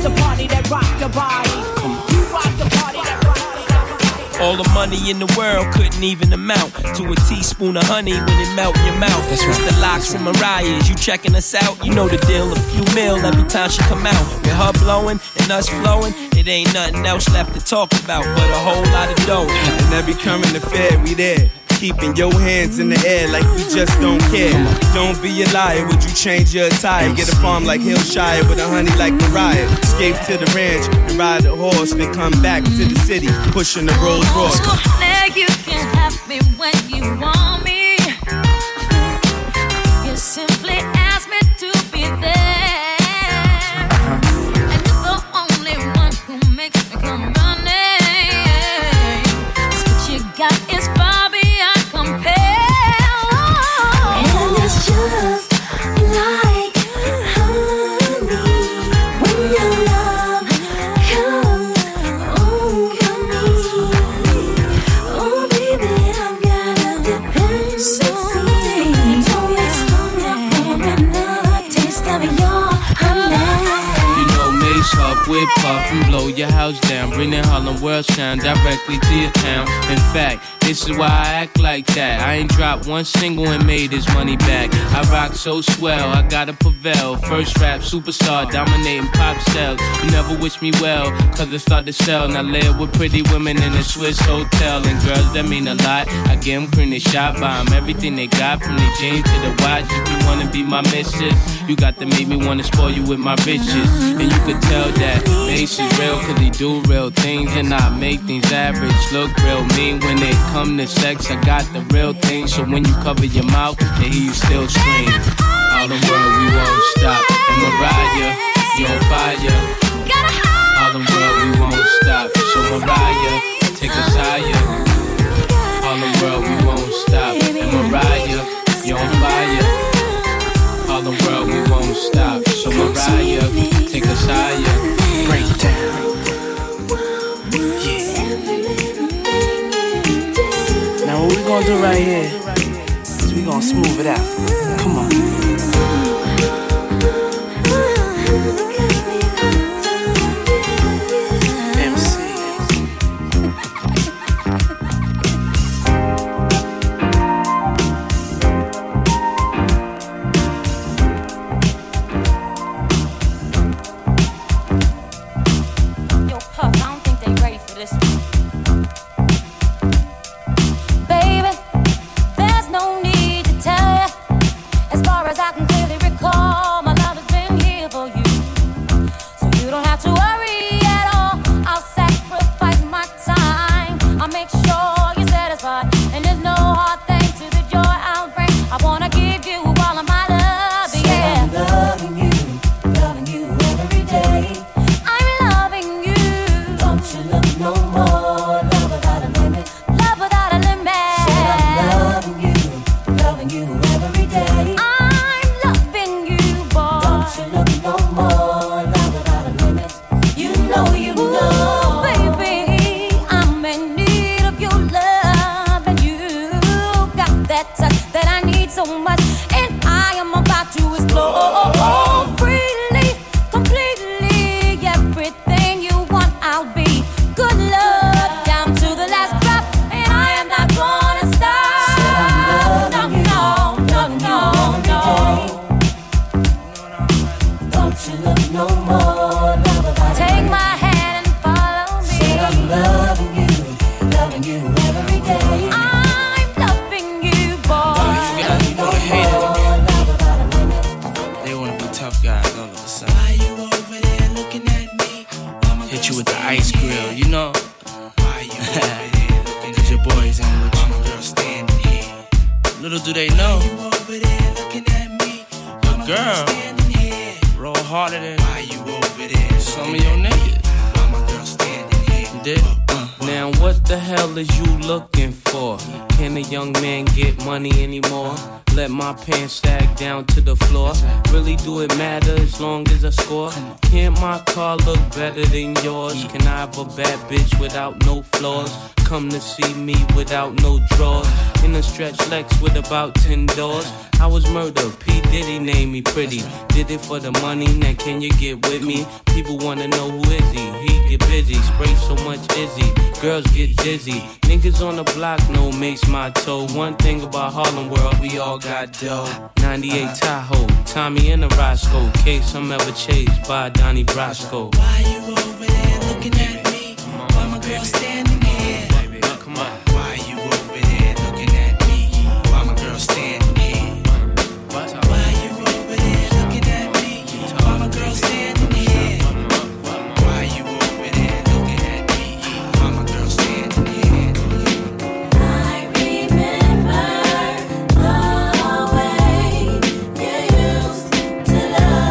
The party that rocked the body. You rock the party that rocked the body. All the money in the world couldn't even amount to a teaspoon of honey when it melt in your mouth. That's right. It's the Locks and Mariah's. You checking us out? You know the deal. A few mil every time she come out. With her blowing and us flowing, it ain't nothing else left to talk about but a whole lot of dough. And every coming to Fed, we there. Keeping your hands in the air like you just don't care. Don't be a liar, would you change your attire? Get a farm like Hillshire with a honey like Mariah. Escape to the ranch and ride a horse, then come back to the city, pushing the Rolls Royce. Now you can have me when you want me. You simply ask me to be there. And you're the only one who makes me come running. That's what you got is far beyond compare. And it's just like Puff with puff and blow your house down. Bring that Harlem world sound directly to your town. In fact, this is why I act like that. I ain't dropped one single and made his money back. I rock so swell, I gotta prevail. First rap superstar, dominating pop sales. You never wish me well, cause it's hard to sell. And I live with pretty women in a Swiss hotel. And girls, that mean a lot. I get them cream, they shop, buy them everything they got. From the jeans to the watch. If you wanna be my missus, you got to make me wanna spoil you with my riches. And you could tell that Mace is real, cause he do real things. And I make things average look real mean. When they come to sex, I got the real thing. So when you cover your mouth, they hear you still scream. All the world, we won't stop. And Mariah, you're on fire. All the world, we won't stop. So Mariah, take us higher. All the world, we won't stop. And Mariah, you're on fire. All the world, we won't stop. So Mariah, take us higher. Breakdown. Yeah. Now what we gonna do right here is we gonna smooth it out. Come on. About 10 doors, I was murdered. P. Diddy named me pretty. Did it for the money, now can you get with me? People wanna know who is he? He get busy, spray so much Izzy. Girls get dizzy. Niggas on the block, no mates my toe. One thing about Harlem World, we all got dough. 98 Tahoe, Tommy and the Roscoe. Case I'm ever chased by Donnie Brasco. Why you over there looking at me? Why my girl standing here? Baby, come on. Why you over there looking at me? Stand here. Why you over there looking at me? Why my girl standing here? Why you over there looking at me? Why my girl standing here? I remember the way you used to love me.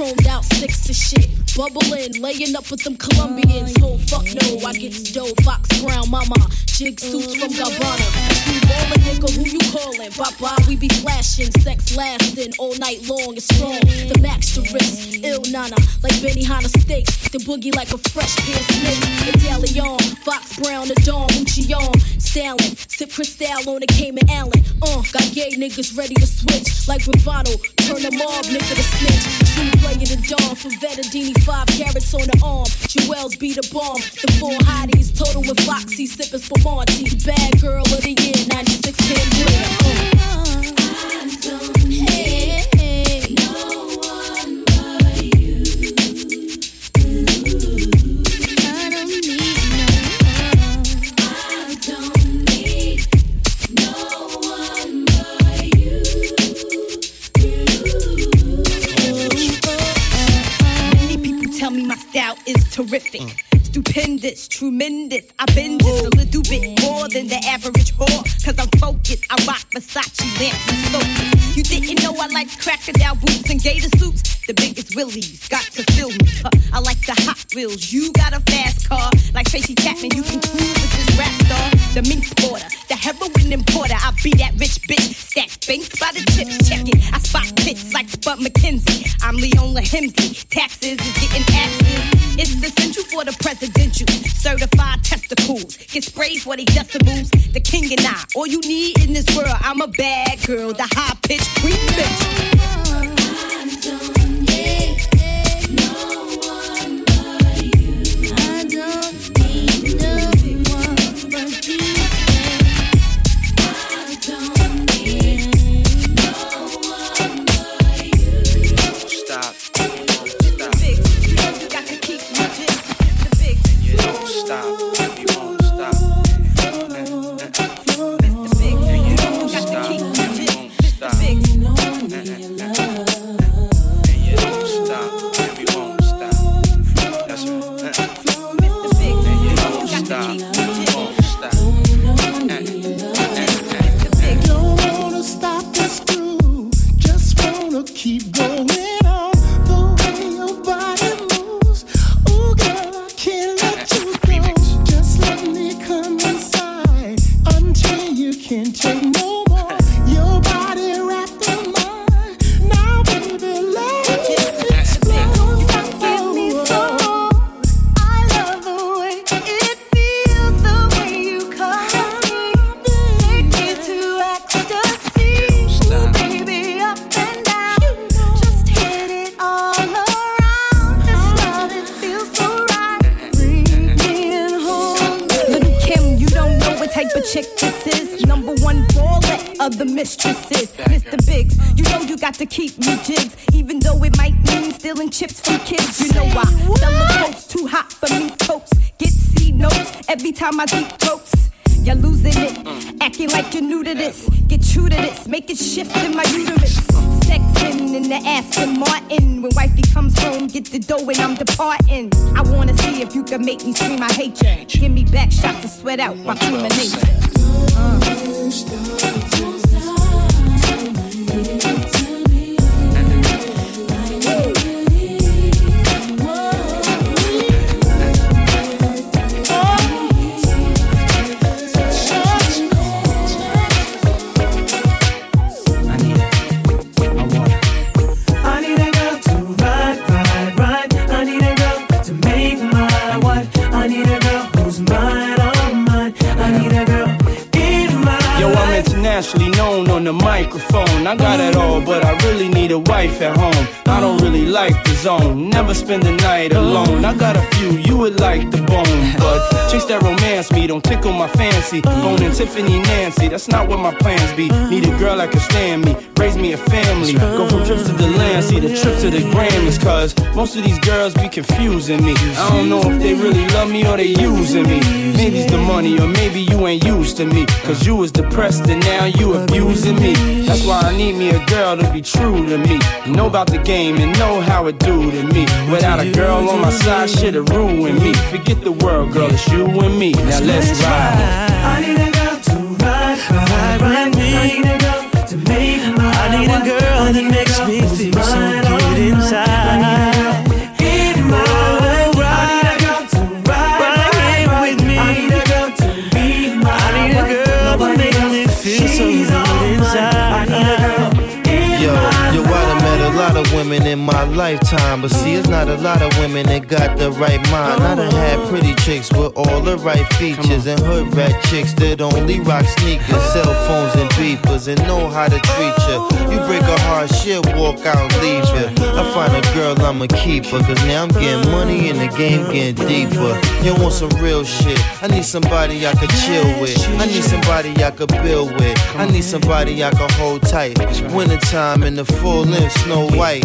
chromed out six of shit. Bubbling, laying up with them Colombians. Oh, fuck no, I get dough, Fox Brown, mama. Jig suits from Gabbana. You ballin', nigga, who you callin'? Bye-bye, we be flashing. Sex lasting all night long, it's strong. The max to risk, ill nana. Like Benihana steaks, the boogie like a fresh pair of snakes. Italian, Fox Brown, the Don, Muccion. Stalin, sip Cristal on the Cayman Allen. Got gay niggas ready to switch. Like Ravado, turn the mob, nigga to snitch. True player the Don, for Vedadini, 5 carats on the arm. Jewels be the bomb. The 4 hotties, total with Foxy, sippin' Spumante. Bad girl of the year, 96 Pandora. Hey, hey, no one but you. I don't need no one. I don't need no one but you. Many people tell me my style is terrific. Stupendous, tremendous, I've been just a little bit more than the average whore. Cause I'm focused, I rock Versace lamps and soaps. You didn't know I like crocodile boots and gator suits. The biggest willies, got to feel me. I like the Hot Wheels, you got a fast car. Like Tracy Chapman, you can cruise with this rap star. The minx border, the heroin importer. I be that rich bitch, stack banks by the chips, check it. I spot pits like Spud McKenzie. I'm Leona Hemsley, taxes is getting axes. It's essential for the presidential. Certified testicles. Get sprayed for they decibels. The king and I. All you need in this world. I'm a bad girl. The high-pitched creep bitch. No, I don't need no one but you. I don't need no one but you. I don't need no one but you. Stop. Make me scream, I hate you. Give me back shots to sweat out my human nature. I got it all, but I really need a wife at home. I don't really like the zone, never spend the night alone. I got a few, you would like the bone, but chicks that romance me don't tickle my fancy. Bone and Tiffany Nancy, that's not what my plans be. Need a girl that can stand me, raise me a family. Go from trips to the land, see the trips to the Grammys. Cause most of these girls be confusing me. I don't know if they really love me or they using me. Maybe it's the money or maybe you ain't used to me. Cause you was depressed and now you abusing me. That's why I need me a girl to be true to me. Know about the game and know how it do to me. Without a girl on my side, shit'll ruin me. Forget the world, girl, it's you and me. Now let's ride. I need a girl to ride me. I need a girl to make my. I need a girl that makes me feel so good inside. my lifetime. But see, it's not a lot of women that got the right mind. I done had pretty chicks with all the right features, and hood rat chicks that only rock sneakers, cell phones and beepers, and know how to treat ya. You break a heart, shit, walk out and leave ya. I find a girl, I'ma keep her, cause now I'm getting money and the game getting deeper. You want some real shit, I need somebody I could chill with, I need somebody I could build with, I need somebody I could hold tight. Wintertime in the full length Snow White.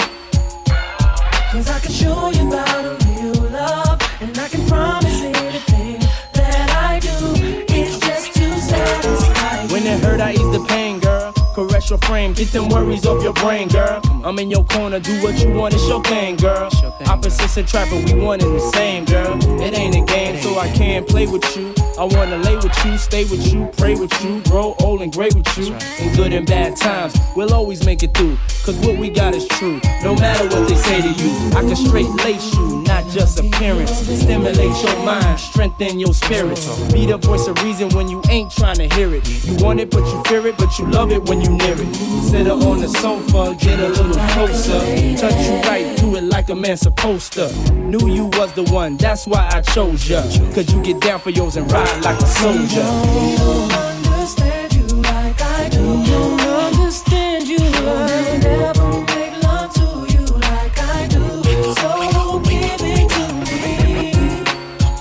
cause I can show you about a real love, and I can promise anything that I do. It's just too satisfying. When it hurt, I ease the pain, girl. Caress your frame, get them worries off your brain, girl. I'm in your corner, do what you want, it's your thing, girl. Opposites attract, but we one and the same, girl. It ain't a game, so I can't play with you. I wanna lay with you, stay with you, pray with you, grow old and great with you. In good and bad times, we'll always make it through, cause what we got is true. No matter what they say to you, I can straight lace you, not just appearance. Stimulate your mind, strengthen your spirit. Be the voice of reason when you ain't trying to hear it. You want it but you fear it, but you love it when you near it. Sit her on the sofa, get a little closer, touch you right, do it like a man supposed to. Knew you was the one, that's why I chose ya, cause you get down for yours and ride like a soldier. He don't understand you like I do. He don't understand you. I never make love to you like I do. So give it to me.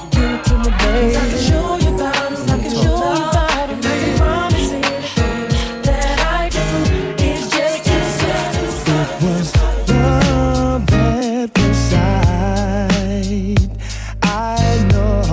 Give it to me, baby. I can show you about it. I can show you about it. I can promise anything that I do. It's just too satisfying. It was love at first sight. I know.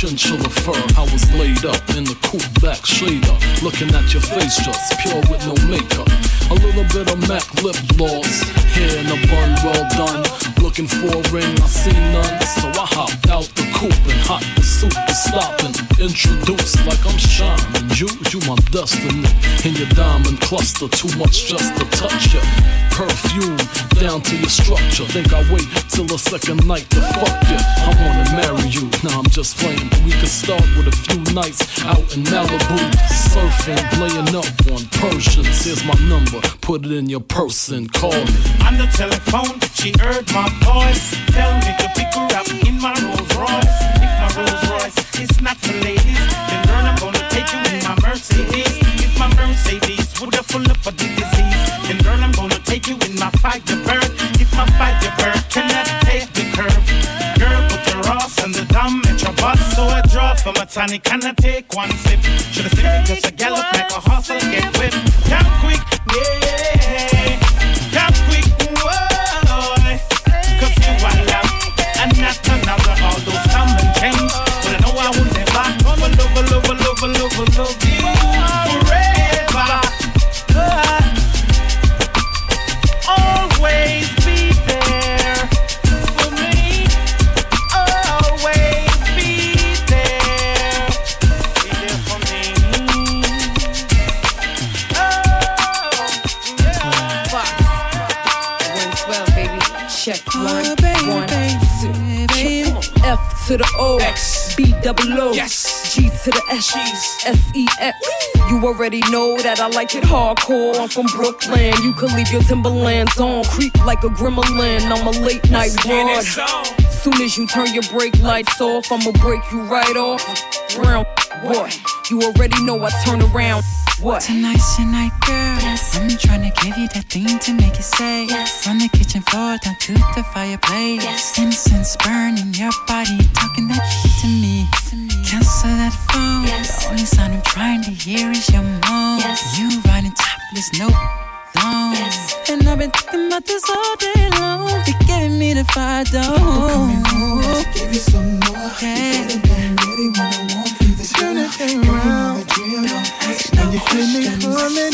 chinchilla fur. I was laid up in the cool back shader, looking at your face just pure with no makeup. A little bit of MAC lip gloss, hair in a bun, well done. Looking for a ring, I see none, so I hopped out the coupe and hot pursuit to stop and introduce like I'm shining. You my destiny, in your diamond cluster, too much just to touch ya. Perfume down to your structure. Think I wait till the second night to fuck ya? I wanna marry you. Nah, I'm just playing. We could start with a few nights out in Malibu, surfing, laying up on Persians. Here's my number, put it in your purse and call me. On the telephone, she heard my voice. Tell me to pick her up in my Rolls Royce. If my Rolls Royce is not for ladies, then girl, I'm gonna take you in my Mercedes. If my Mercedes would have full up of the disease, then girl, I'm gonna take you in my fighter bird. If my fighter bird cannot take the curve, girl, put your ass on the dumb metro bus. So I draw from a tonic, can I take one sip? Should have seen me just a gallop like a horse and get whipped. Come quick, yeah, come quick, whoa. Cause you are love and not another. All those come and change, but I know I will never come and love you forever. Always be there for me. Always be there for me. Oh, yeah. Box. 112, baby. Check one, oh, baby, one, baby. Two. Check. F to the O. X. B double O. Yes. G to the S. G's. S-E-X. You already know that I like it hardcore. I'm from Brooklyn. You can leave your Timberlands on. Creep like a gremlin. I'm a late night broad. Soon as you turn your brake lights off, I'ma break you right off. Round what? You already know I turn around. What? Tonight's your night, girl. Yes. I'm tryna give you that thing to make you say. Yes. From the kitchen floor down to the fireplace. Yes. Incense burning your body, talking that shit to me. Cancel that phone. Yes. The only sound I'm trying to hear is your moan. Yes. You riding topless, no long. Yes. And I've been thinking about this all day long. You're giving me the fire, though. Come and move, I'll give you some more. Okay. You better be ready when I walk through this corner. Turn it around. And you feel me coming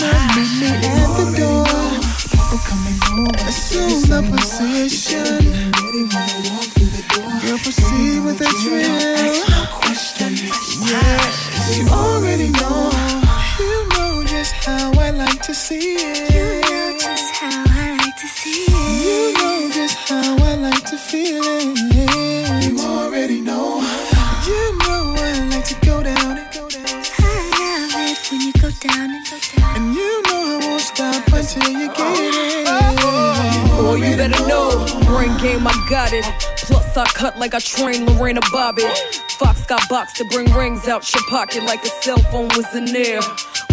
up, meet me at the door. People coming home, assume the position. Ready when I walk through the door. Girl, proceed with a drill. Yes, you already know. You know just how I like to see it. You know just how I like to see it. You know just how I like to feel it. You already know. You know I like to go down and go down. I love it when you go down and go down. And you know I won't stop until you get it. Oh, you better know. Brain game, I got it. Plus I cut like I trained Lorena Bobbitt. Fox got boxed to bring rings out your pocket like a cell phone was in there.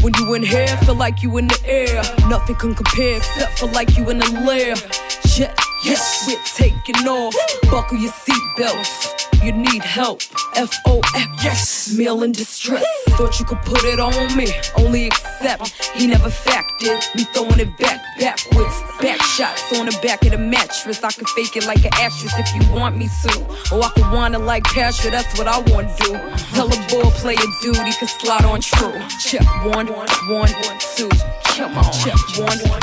When you in here, feel like you in the air. Nothing can compare except for like you in the lair. Jet, yes, we're taking off. Buckle your seatbelts, you need help. F-O-X, yes, meal in distress. Thought you could put it on me, only except he never factored me throwing it backwards. Back shots on the back of the mattress. I can fake it like an actress if you want me to. Or I can wind it like Pasha, that's what I want to do. Tell a ball player dude he can slide on true. Check one, two. Come on. Check one, two.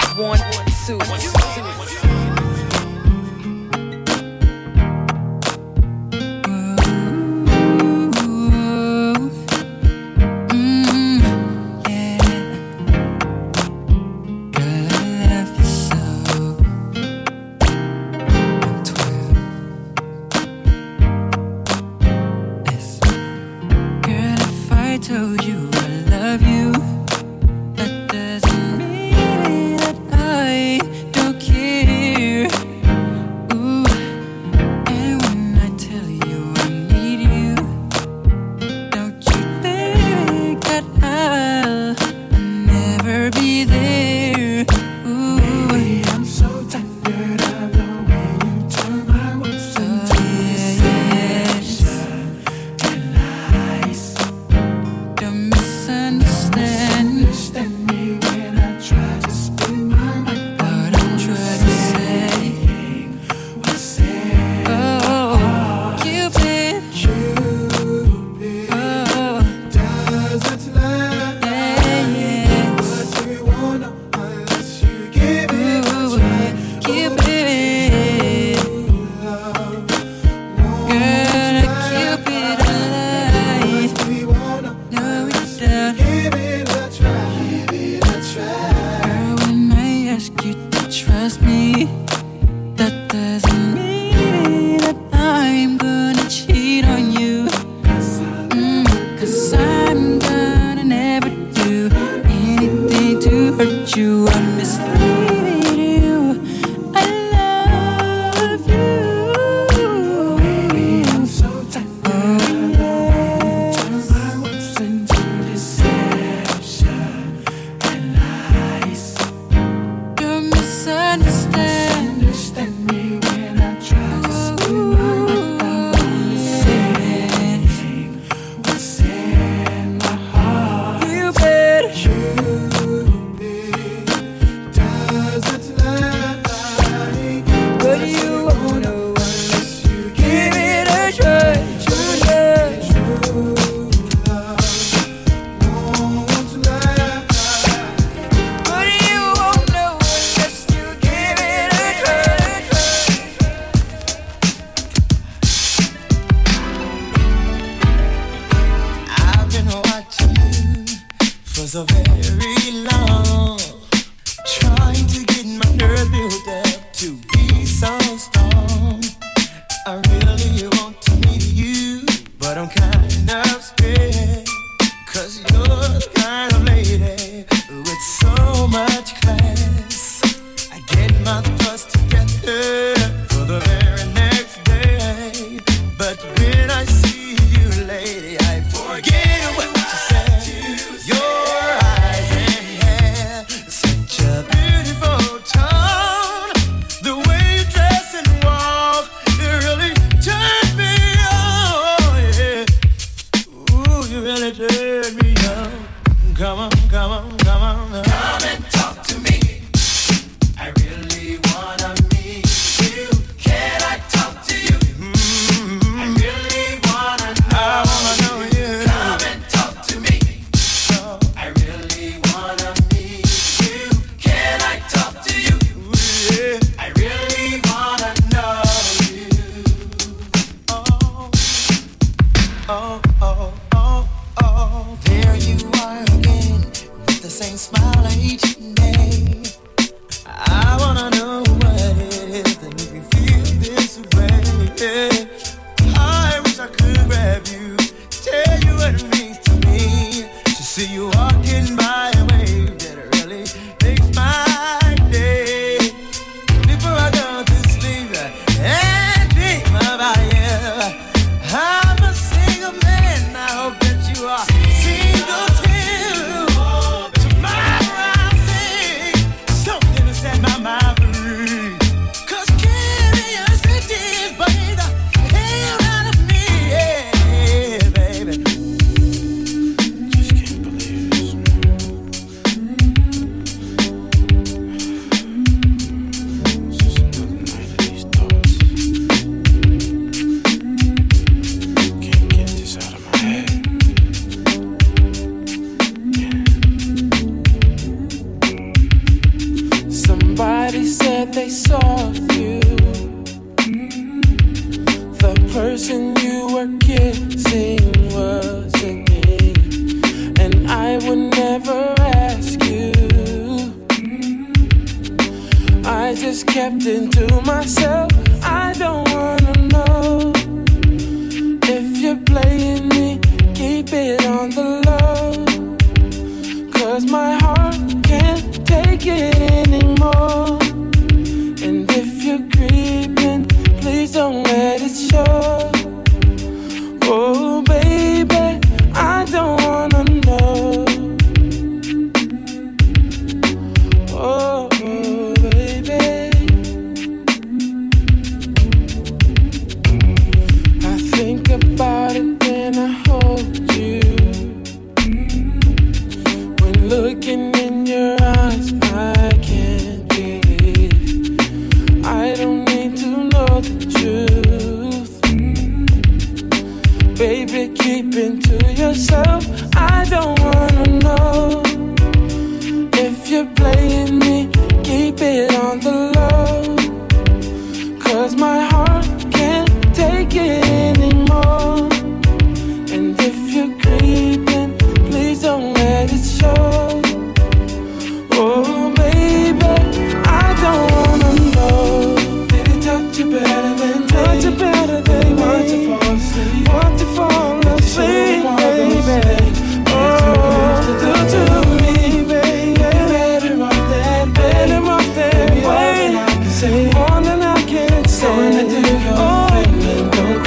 for so very long, trying to get my nerve built up to be so strong. I really want to meet you, but I'm kind of scared, 'cause you're the kind of lady with so much class. I get my thoughts together for the very next day, but when I see you, lady, I forget what you said. Your eyes and hair, such a beautiful tone. The way you dress and walk, it really turned me on. Yeah. Ooh, you really turned me on. Come on, come on, come on, come on. Come and talk to me. I really wanna meet you. Can I talk to you? Mm-hmm. I really wanna know. I wanna know you. Come and talk to me. Oh. I really wanna meet you. Can I talk to you? Ooh, yeah. I really wanna know you. Oh, oh, oh, oh, oh. There you are again, with the same smile each day. I wanna know what it is that makes me feel this way. I wish I could grab you, tell you what it means to me, to see you walking by a wave that really makes my day. Before I go to sleep and dream about you, I'm a single man, I hope that you are single too. They saw you, the person you were kissing wasn't me, and I would never ask you. I just kept it to myself. I don't wanna know if you're playing me. Keep it on the low, 'cause my heart can't take it anymore. Creeping, please don't let it show. Oh, baby, I don't wanna know. Oh, baby, I think about it when I hold you. When looking in your eyes, I can't believe I don't need to know the truth. Baby, keep it to yourself. I don't wanna know if you're playing me. Keep it on the low, 'cause my heart can't take it anymore. And if you're creeping, please don't let it show. Oh, baby, I don't wanna know. Better than touch you better than me. Want to fall asleep, baby. Oh, to do to me, baby. Better off that way. More than I can say. Oh,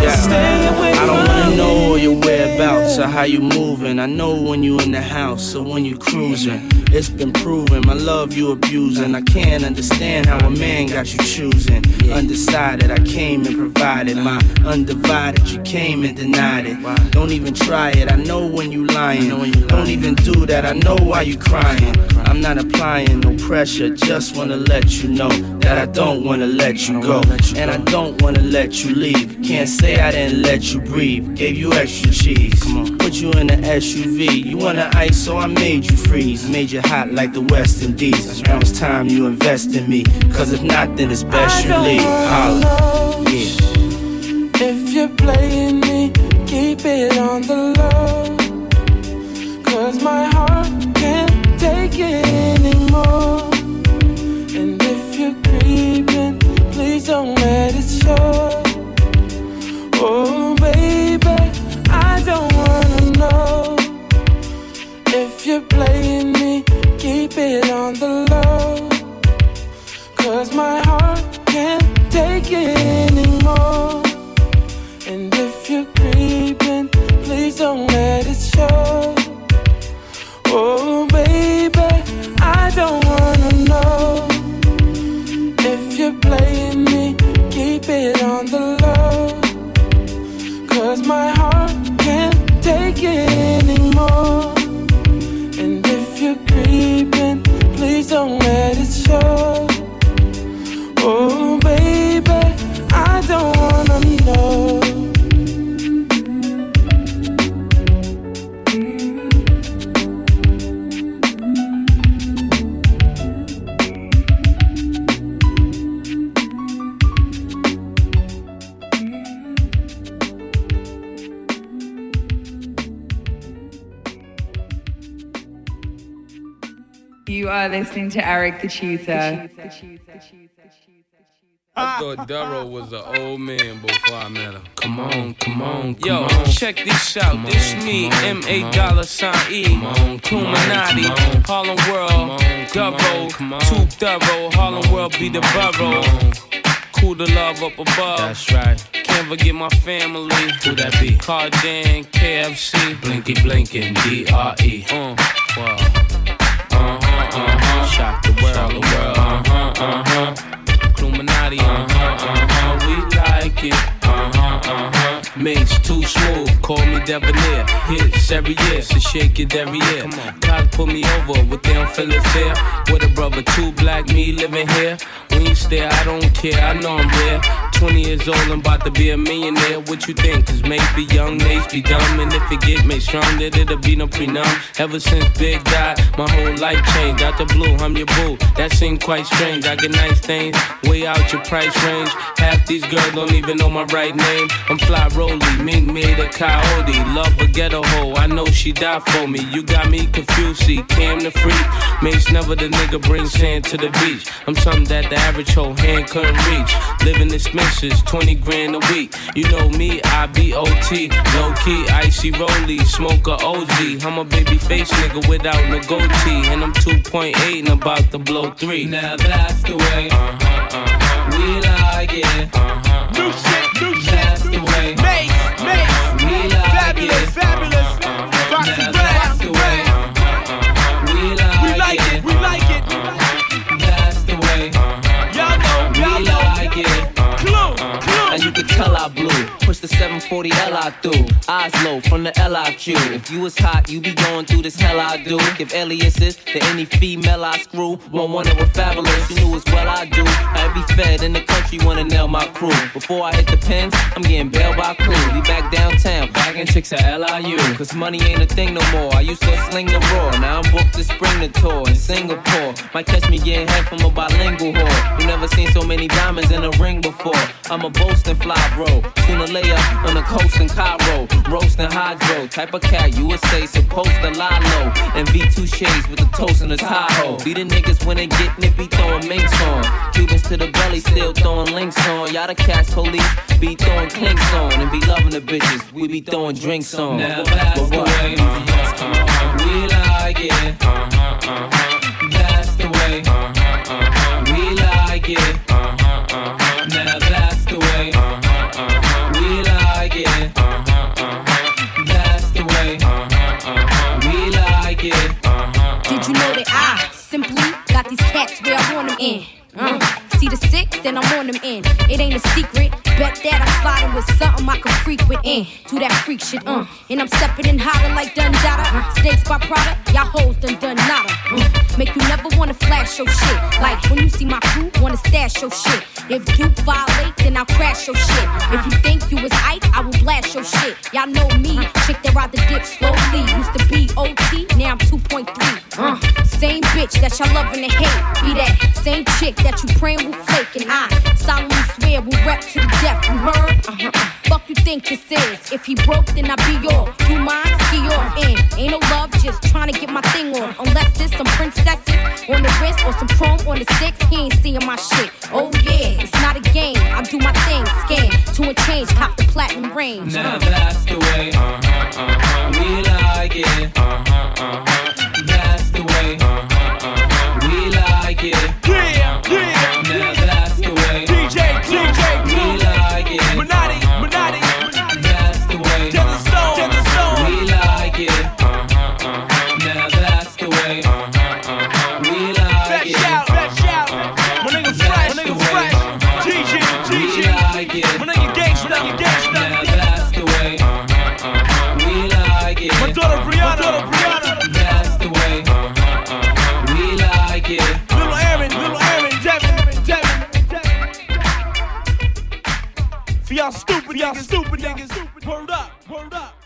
just stay away from me. I don't wanna know your whereabouts or how you moving. I know when you in the house or when you cruising. It's been proven, my love you abusing. I can't understand how a man got you choosing. Undecided, I came and provided my undivided, you came and denied it. Don't even try it, I know when you lying. Don't even do that, I know why you crying. I'm not applying no pressure, just wanna let you know that I don't wanna let you go. And I don't wanna let you leave. Can't say I didn't let you breathe. Gave you extra cheese, put you in an SUV. You wanna ice, so I made you freeze. Made you hot like the West Indies. Now it's time you invest in me, 'cause if not, then it's best you leave. Holla. Yeah. If you're playing me, keep it on the low, 'cause 'cause my heart can't take it anymore. And if you're creeping, please don't let it show. Oh baby, I don't wanna know. If you're playing me, keep it on the low, 'cause my heart can't take it anymore. And if you're creeping, please don't let it show. Oh baby, I don't wanna know. If you're playing me, keep it on the low, 'cause my heart can't take it anymore. And if you're creeping, please don't let it show. Oh baby, I don't wanna know. You are listening to Eric the Tutor. I thought Darrow was an old man before I met him. Come on, come on, come yo, on. Check this out. Come this on, me, $8 sign E. Kuminati, Harlem World, Darrow, too thorough. Harlem World be the borough. Cool the love up above. That's right. Can't forget my family. Who that be? Cardan, KFC, Blinky Blinkin, D-R-E. Wow. Shock the world, shock the world. Illuminati, we like it. Mates too smooth, call me debonair. Hits every year, so shake it every year. Cock pull me over with them feeling fair. With a brother, two black, me living here. When you stare, I don't care, I know I'm there. 20 years old, I'm about to be a millionaire. What you think? 'Cause maybe young nays be dumb. And if it get made strong, then it'll be no prenum. Ever since Big died, my whole life changed. Out the blue, I'm your boo. That seemed quite strange. I get nice things, way out your price range. Half these girls don't even know my right name. I'm fly rolly, mink made a coyote. Love a ghetto hoe, I know she died for me. You got me confused, see, Cam the freak. Mates never the nigga bring sand to the beach. I'm something that the average hoe hand couldn't reach. Living this mix. $20,000 a week. You know me, I be OT. Low key, icy rolly, smoke a OG. I'm a baby face nigga without no goatee. And I'm 2.8 and about to blow 3. Now that's the way. We like it. New shit, new shit. That's the way. Mace, mace. We like fabulous, it. Fabulous, fabulous. Now that's the way. We like it. We like it. We like it. That's the way. Y'all know, y'all we know. Like it. And you could tell I blew. Push the 740L I through. Eyes low from the LIQ. If you was hot, you be going through this hell I do. Give aliases to any female I screw. Won't want it with fabulous. You knew as well I do. Every fed in the country wanna nail my crew. Before I hit the pins, I'm getting bailed by crew. Be back downtown, bagging chicks at LIU. 'Cause money ain't a thing no more. I used to sling the roar. Now I'm booked to spring the tour in Singapore. Might catch me getting head from a bilingual whore. You never seen so many diamonds in a ring before. I'm a boast and fly bro, sooner later on the coast in Cairo, roasting hydro, type of cat USA supposed to lie low, and V2 shades with the toast and the Tahoe. See the niggas when they get nippy throwing minks on, Cubans to the belly still throwing links on, y'all the cats police be throwing clinks on, and be loving the bitches we be throwing drinks on. Now that's the way, we like it. That's the way, we like it. Now that's the way, we like it. That's the way, we like it. Did you know that I simply got these cats where I want them in? See the sick, then I'm on them in. It ain't a secret, bet that I'm sliding with something I can frequent in. Do that freak shit, and I'm stepping in hotter like Dundada. Snakes by product, y'all hoes done done nada. Make you never wanna flash your shit. Like when you see my crew, wanna stash your shit. If you violate, then I'll crash your shit. If you think you was Ike, I will blast your shit. Y'all know me, chick that ride the dick slowly. Used to be OT, now I'm 2.3. Same bitch that y'all loving and hate. Be that same chick that you praying with. Fake and I solemnly swear we'll rep to the death. You heard? Fuck you think this is? If he broke, then I be off. Do mine, ski off in. Ain't no love, just trying to get my thing on. Unless there's some princesses on the wrist or some chrome on the six, he ain't seeing my shit. Oh yeah, it's not a game. I do my thing, scan to a change, cop the platinum range. Now that's the way, we like it. That's the way, we like it. Yeah, yeah. Now that's the way, DJ, we like it. Minati. That's the way, Jenna Stone. We like it. Now that's the way, we like it. Fresh out. My nigga fresh, DJ. We like it. My nigga gangsta. Now that's the way, we like it. My daughter Brianna. That's the way, we like it. Y'all stupid niggas, word up.